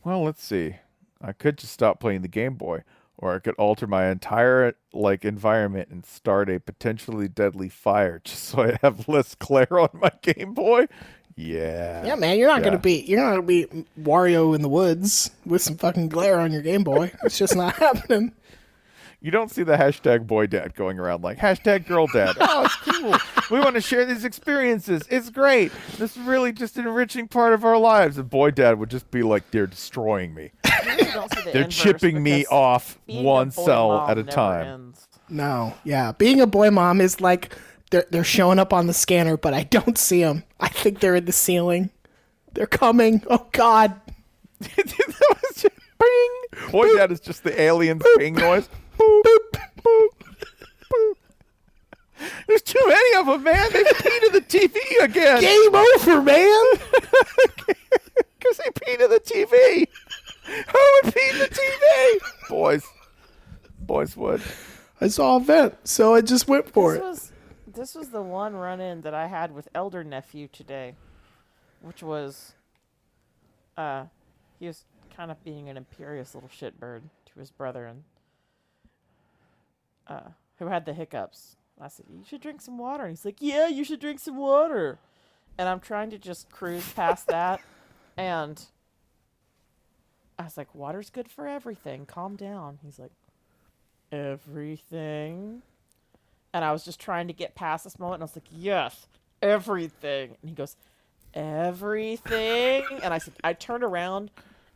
well, let's see. I could just stop playing the Game Boy, or I could alter my entire environment and start a potentially deadly fire just so I have less glare on my Game Boy. Yeah. Yeah, man, you're not gonna be Wario in the woods with some fucking glare on your Game Boy. It's just not happening. You don't see the hashtag boy dad going around like hashtag girl dad. Oh, it's cool. We want to share these experiences. It's great. This is really just an enriching part of our lives. And boy dad would just be like, they're destroying me. They're chipping me off one cell at a time. Ends. No, yeah, being a boy mom is like. They're showing up on the scanner, but I don't see them. I think they're in the ceiling. They're coming. Oh, God. That was just bing. Boy, boop. That is just the alien's boop. Bing noise. Boop, boop, boop, boop. There's too many of them, man. They pee to the TV again. Game over, man. Because they pee to the TV. Who would pee to the TV? Boys would. I saw a vent, so I just went for it. This was the one run-in that I had with Elder Nephew today, which was, he was kind of being an imperious little shitbird to his brother, and who had the hiccups. I said, you should drink some water. And he's like, yeah, you should drink some water. And I'm trying to just cruise past that, and I was like, water's good for everything. Calm down. He's like, everything? And I was just trying to get past this moment. And I was like, yes, everything. And he goes, everything? And I said, I turned around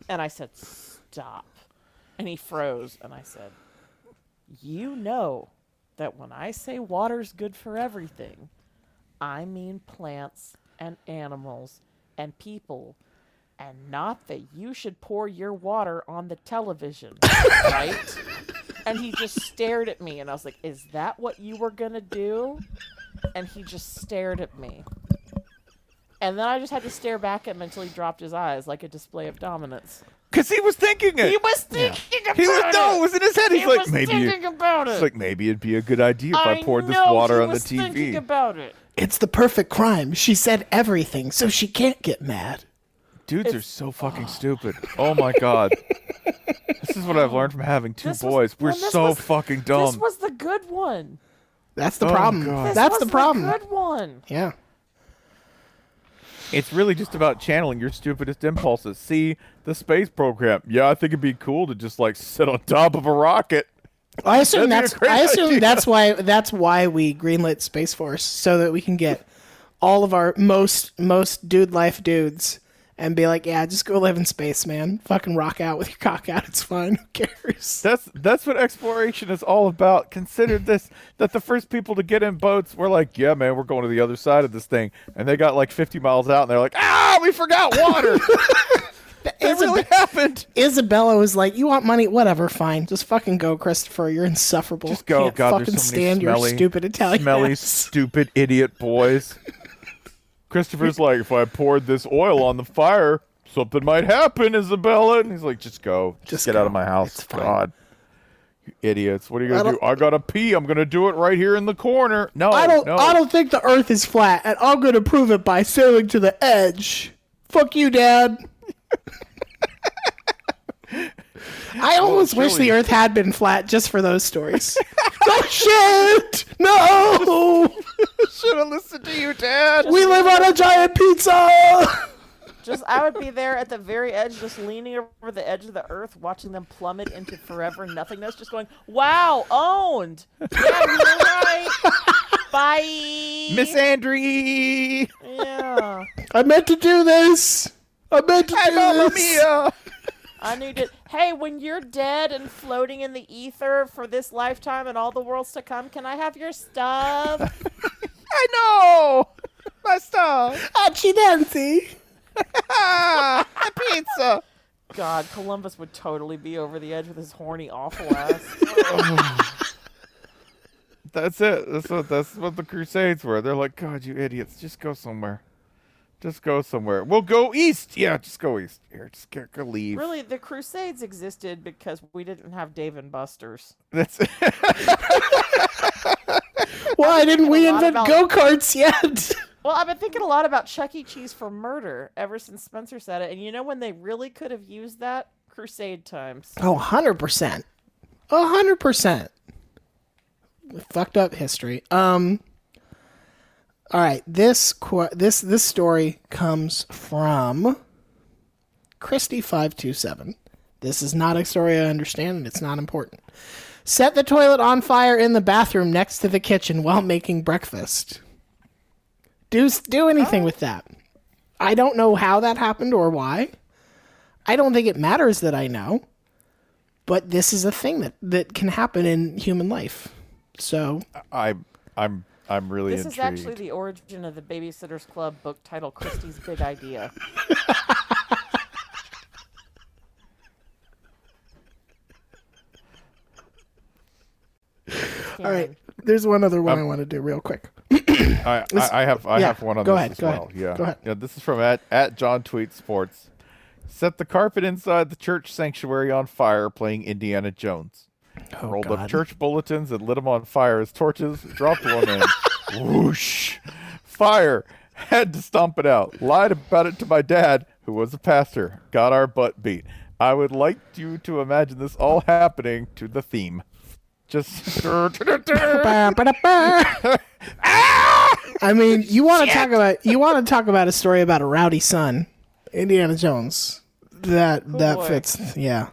and I said, stop. And he froze. And I said, you know that when I say water's good for everything, I mean plants and animals and people. And not that you should pour your water on the television, right? And he just stared at me, and I was like, is that what you were going to do? And he just stared at me. And then I just had to stare back at him until he dropped his eyes like a display of dominance. Because he was thinking it. He was thinking about it. No, it was in his head. He's like, maybe it'd be a good idea if I poured this water on the TV. I was thinking about it. It's the perfect crime. She said everything, so she can't get mad. Dudes are so fucking stupid. Oh, my God. This is what I've learned from having two boys. We're so fucking dumb. This was the good one. That's the problem. That's the problem. This was the good one. Yeah. It's really just about channeling your stupidest impulses. See, the space program. Yeah, I think it'd be cool to just, sit on top of a rocket. I assume that's why we greenlit Space Force, so that we can get all of our most dude life dudes and be like, yeah, just go live in space, man. Fucking rock out with your cock out. It's fine. Who cares? That's what exploration is all about. Consider this, that the first people to get in boats were like, yeah, man, we're going to the other side of this thing. And they got like 50 miles out and they're like, ah, we forgot water. It really happened. Isabella was like, you want money? Whatever, fine. Just fucking go, Christopher. You're insufferable. Just go. Can't God, fucking so stand smelly, your stupid Italian smelly, ass. Stupid idiot boys. Christopher's like, if I poured this oil on the fire, something might happen, Isabella. And he's like, just go. Just get go. Out of my house. It's God. Fine. You idiots. What are you going to do? I got to pee. I'm going to do it right here in the corner. No, I don't think the earth is flat, and I'm going to prove it by sailing to the edge. Fuck you, Dad. I almost wish the earth had been flat just for those stories. Oh shit! No! Should have listened to you, Dad. We live on a giant pizza! I would be there at the very edge, just leaning over the edge of the earth, watching them plummet into forever nothingness, just going, wow, owned! Yeah, you're right! Bye! Miss Andree! Yeah. I meant to do this! I meant to do this! Mia. I need it. Hey, when you're dead and floating in the ether for this lifetime and all the worlds to come, can I have your stuff? I know! My stuff! Accidenti! A pizza! God, Columbus would totally be over the edge with his horny, awful ass. That's it. That's what the Crusades were. They're like, God, you idiots, just go somewhere. Just go somewhere. We'll go east. Yeah, just go east. Here, just go leave. Really, the Crusades existed because we didn't have Dave and Buster's. That's it. Why didn't we invent go-karts yet? Well, I've been thinking a lot about Chuck E. Cheese for murder ever since Spencer said it. And you know when they really could have used that? Crusade times. Oh, 100%. 100%. We fucked up history. All right, this story comes from Christy527. This is not a story I understand, and it's not important. Set the toilet on fire in the bathroom next to the kitchen while making breakfast. Do anything with that. I don't know how that happened or why. I don't think it matters that I know, but this is a thing that can happen in human life. So I'm really intrigued. This is actually the origin of the Babysitter's Club book titled Christie's Big Idea. All right. There's one other one I want to do real quick. I have one on this as well. Yeah. Go ahead. Yeah, this is from at John Tweet Sports. Set the carpet inside the church sanctuary on fire playing Indiana Jones. Oh, rolled God. Up church bulletins and lit them on fire as torches, dropped one in, whoosh, fire, had to stomp it out, lied about it to my dad, who was a pastor, got our butt beat. I would like you to imagine this all happening to the theme. Just I mean, you want to talk about a story about a rowdy son, Indiana Jones. That fits, yeah.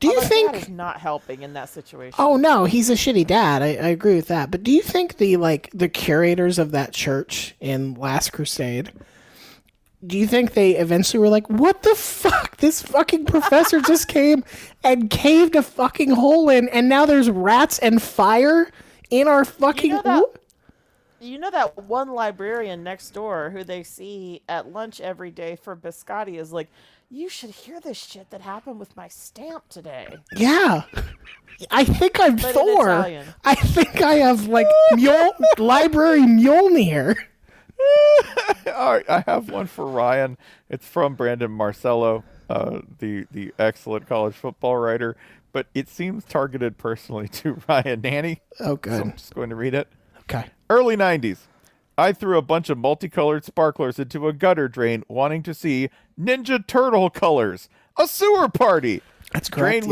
Do you think dad is not helping in that situation? Oh no, he's a shitty dad. I agree with that. But do you think the curators of that church in Last Crusade, do you think they eventually were like, what the fuck? This fucking professor just came and caved a fucking hole in, and now there's rats and fire in our fucking You know that one librarian next door who they see at lunch every day for biscotti is like, you should hear this shit that happened with my stamp today. Yeah. I think I'm but Thor. I think I have library Mjolnir. All right, I have one for Ryan. It's from Brandon Marcello, the excellent college football writer, but it seems targeted personally to Ryan Nanny. Oh, good. So I'm just going to read it. Okay. Early 90s. I threw a bunch of multicolored sparklers into a gutter drain wanting to see Ninja Turtle colors. A sewer party. That's correct.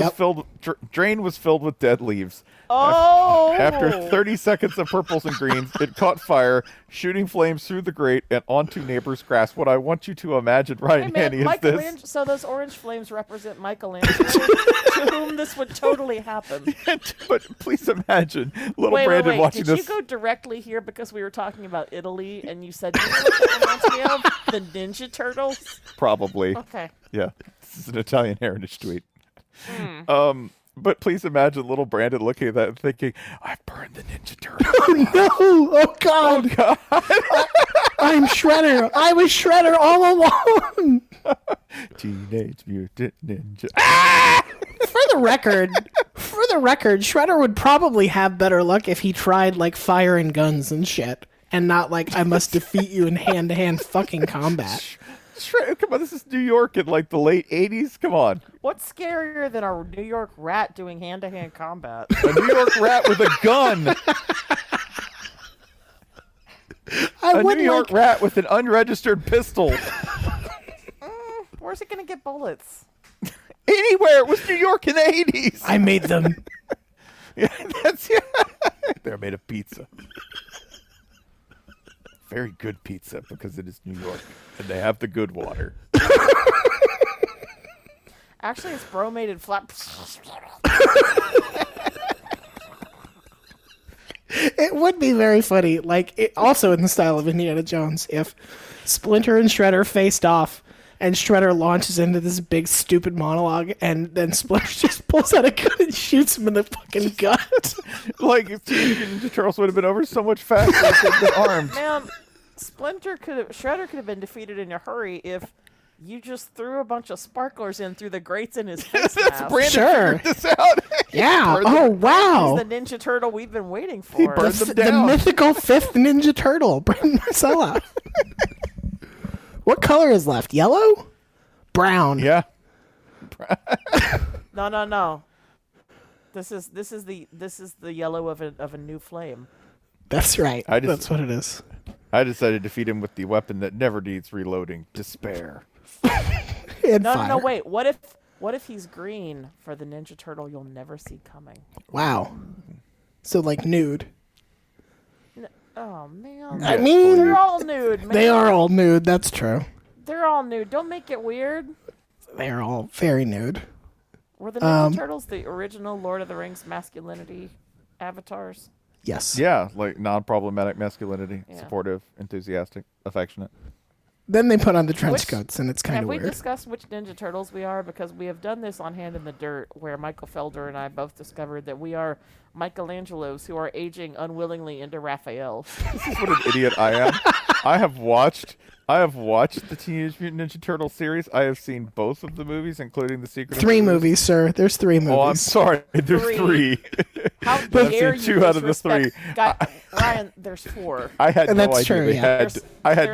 Drain was filled with dead leaves. Oh! After 30 seconds of purples and greens, it caught fire, shooting flames through the grate and onto neighbor's grass. What I want you to imagine, Ryan Haney, is this. So those orange flames represent Michelangelo, to whom this would totally happen. But please imagine little Brandon watching this. Did you go directly here because we were talking about Italy and you said, you know what that reminds me of? The Ninja Turtles? Probably. Okay. Yeah. This is an Italian heritage tweet. Mm. But please imagine little Brandon looking at that and thinking, I've burned the Ninja Turtle. Oh, no! Oh, God! Oh, God. I'm Shredder! I was Shredder all along! Teenage Mutant Ninja. Ah! For the record, Shredder would probably have better luck if he tried, like, fire and guns and shit. And not, like, I must defeat you in hand-to-hand fucking combat. Come on, this is New York in like the late 80s. Come on. What's scarier than a New York rat doing hand-to-hand combat? A New York rat with a gun. A New York rat with an unregistered pistol. Where's it going to get bullets? Anywhere. It was New York in the 80s. I made them. Yeah. They're made of pizza. Very good pizza because it is New York and they have the good water. Actually, it's bromated flat. It would be very funny, like it, also in the style of Indiana Jones, if Splinter and Shredder faced off and Shredder launches into this big stupid monologue and then Splinter just pulls out a gun and shoots him in the fucking gut. Like, if Ninja Turtles would have been over so much faster if they'd been armed. Man, Shredder could have been defeated in a hurry if you just threw a bunch of sparklers in through the grates in his face. That's Brandon. Sure. Figured this out. Yeah. Oh, wow. He's the Ninja Turtle we've been waiting for. He burned them down. The mythical fifth Ninja Turtle, Brandon Marcella. What color is left? Yellow? Brown. Yeah. No. This is the yellow of a new flame. That's right. That's what it is. I decided to feed him with the weapon that never needs reloading: despair. No, wait. What if he's green for the Ninja Turtle you'll never see coming? Wow. So like nude. Oh, man. I mean, they're all nude, man. They are all nude. That's true. They're all nude. Don't make it weird. They're all very nude. Were the Ninja Turtles the original Lord of the Rings masculinity avatars? Yes. Yeah, like non-problematic masculinity, supportive, enthusiastic, affectionate. Then they put on the trench coats, and it's kind of weird. Have we discussed which Ninja Turtles we are? Because we have done this on Hand in the Dirt, where Michael Felder and I both discovered that we are Michelangelos who are aging unwillingly into Raphael. This is what an idiot I am. I have watched the Teenage Mutant Ninja Turtle series. I have seen both of the movies, including the Secret. Three movies, sir. There's three movies. Oh, I'm sorry. There's three. How dare you? Two out of the three. Ryan, there's four. I had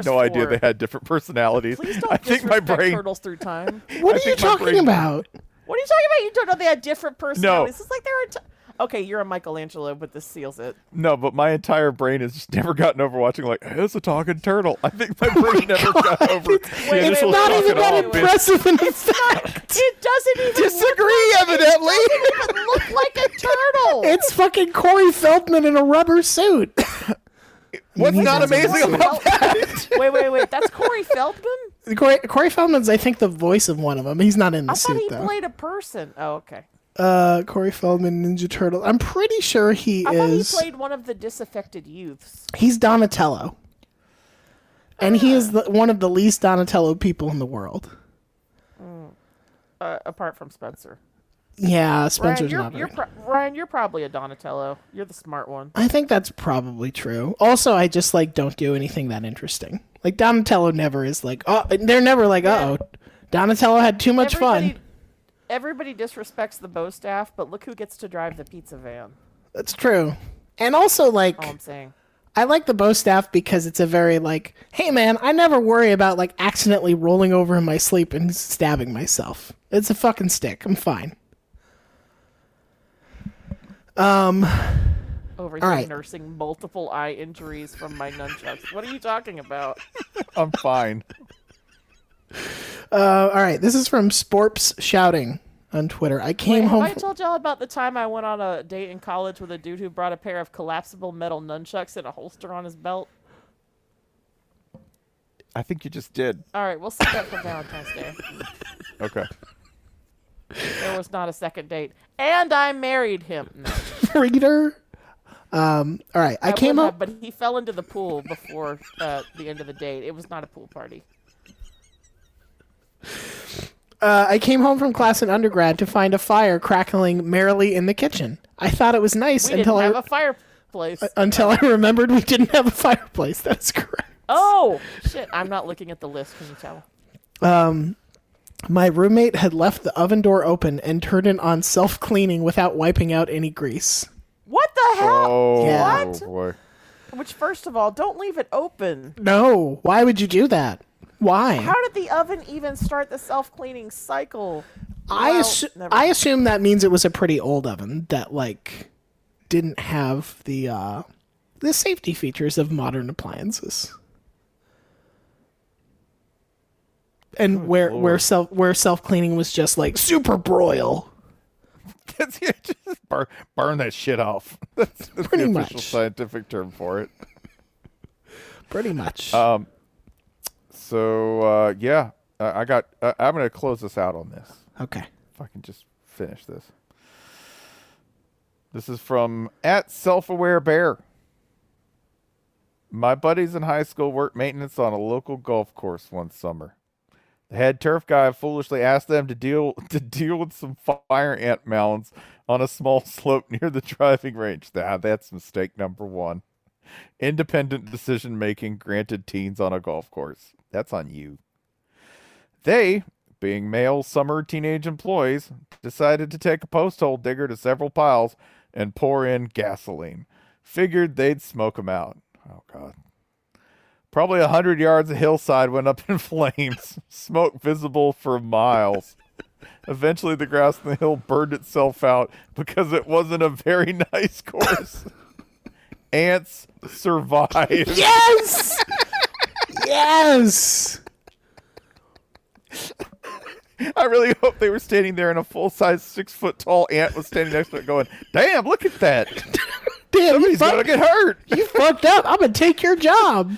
no idea they had different personalities. Please don't disrespect turtles through time. What are you talking about? What are you talking about? You don't know they had different personalities. No. It's like there are. Okay, you're a Michelangelo, but this seals it. No, but my entire brain has just never gotten over watching, like, it's a talking turtle. I think my brain never got over it. It's not even that impressive an effect. It doesn't even disagree, evidently. It doesn't even look like a turtle. It's fucking Corey Feldman in a rubber suit. What's not amazing about that? Wait. That's Corey Feldman? Corey Feldman's, I think, the voice of one of them. He's not in the suit, though. I thought he played a person. Oh, okay. Corey Feldman, Ninja Turtle. I'm pretty sure he played one of the disaffected youths. He's Donatello, and he is one of the least Donatello people in the world, apart from Spencer. Yeah, Spencer's Ryan, Ryan, you're probably a Donatello. You're the smart one. I think that's probably true. Also, I just don't do anything that interesting. Like Donatello never is like, oh, they're never like, Donatello had too much fun. Everybody disrespects the Bo staff, but look who gets to drive the pizza van. That's true. And also, all I'm saying. I like the Bo staff because it's a very, hey, man, I never worry about, accidentally rolling over in my sleep and stabbing myself. It's a fucking stick. I'm fine. Over here nursing multiple eye injuries from my nunchucks. What are you talking about? I'm fine. All right, this is from Sporps Shouting on Twitter. I came home. I told y'all about the time I went on a date in college with a dude who brought a pair of collapsible metal nunchucks and a holster on his belt. I think you just did. All right, we'll set that for Valentine's Day. Okay. There was not a second date, and I married him. No. Reader. All right, I came up, but he fell into the pool before the end of the date. It was not a pool party. I came home from class in undergrad to find a fire crackling merrily in the kitchen. I thought it was nice until I didn't have a fireplace. Until I remembered we didn't have a fireplace. That's correct. Oh shit! I'm not looking at the list. Can you tell? My roommate had left the oven door open and turned it on self-cleaning without wiping out any grease. What the hell? Oh, yeah. What? Oh boy. Which, first of all, don't leave it open. No. Why would you do that? Why? How did the oven even start the self-cleaning cycle? I assume that means it was a pretty old oven that, like, didn't have the safety features of modern appliances. And where self-cleaning was just like super broil. Just burn that shit off. That's pretty the official much scientific term for it. Pretty much. I got. I'm gonna close this out on this. Okay. If I can just finish this. This is from @selfawarebear. My buddies in high school worked maintenance on a local golf course one summer. The head turf guy foolishly asked them to deal with some fire ant mounds on a small slope near the driving range. That's mistake number one. Independent decision making granted teens on a golf course. That's on you. They, being male summer teenage employees, decided to take a posthole digger to several piles and pour in gasoline. Figured they'd smoke them out. Oh, God. Probably 100 yards of hillside went up in flames, smoke visible for miles. Eventually, the grass on the hill burned itself out because it wasn't a very nice course. Ants survived. Yes! Yes! I really hope they were standing there and a full-size 6-foot-tall ant was standing next to it going, damn, look at that! Damn, somebody's gonna get hurt. You fucked up. I'm gonna take your job.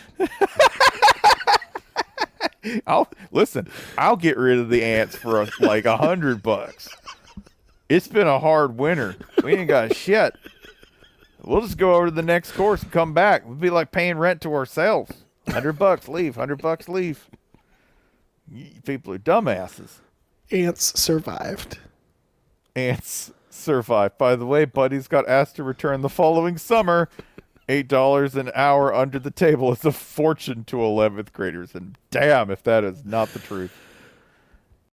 I'll get rid of the ants for like $100. It's been a hard winter. We ain't got shit. We'll just go over to the next course and come back. We'll be like paying rent to ourselves. $100, leave. $100, leave. People are dumbasses. Ants survived. Ants survive. By the way, buddies got asked to return the following summer. $8 an hour under the table is a fortune to 11th graders, and damn if that is not the truth.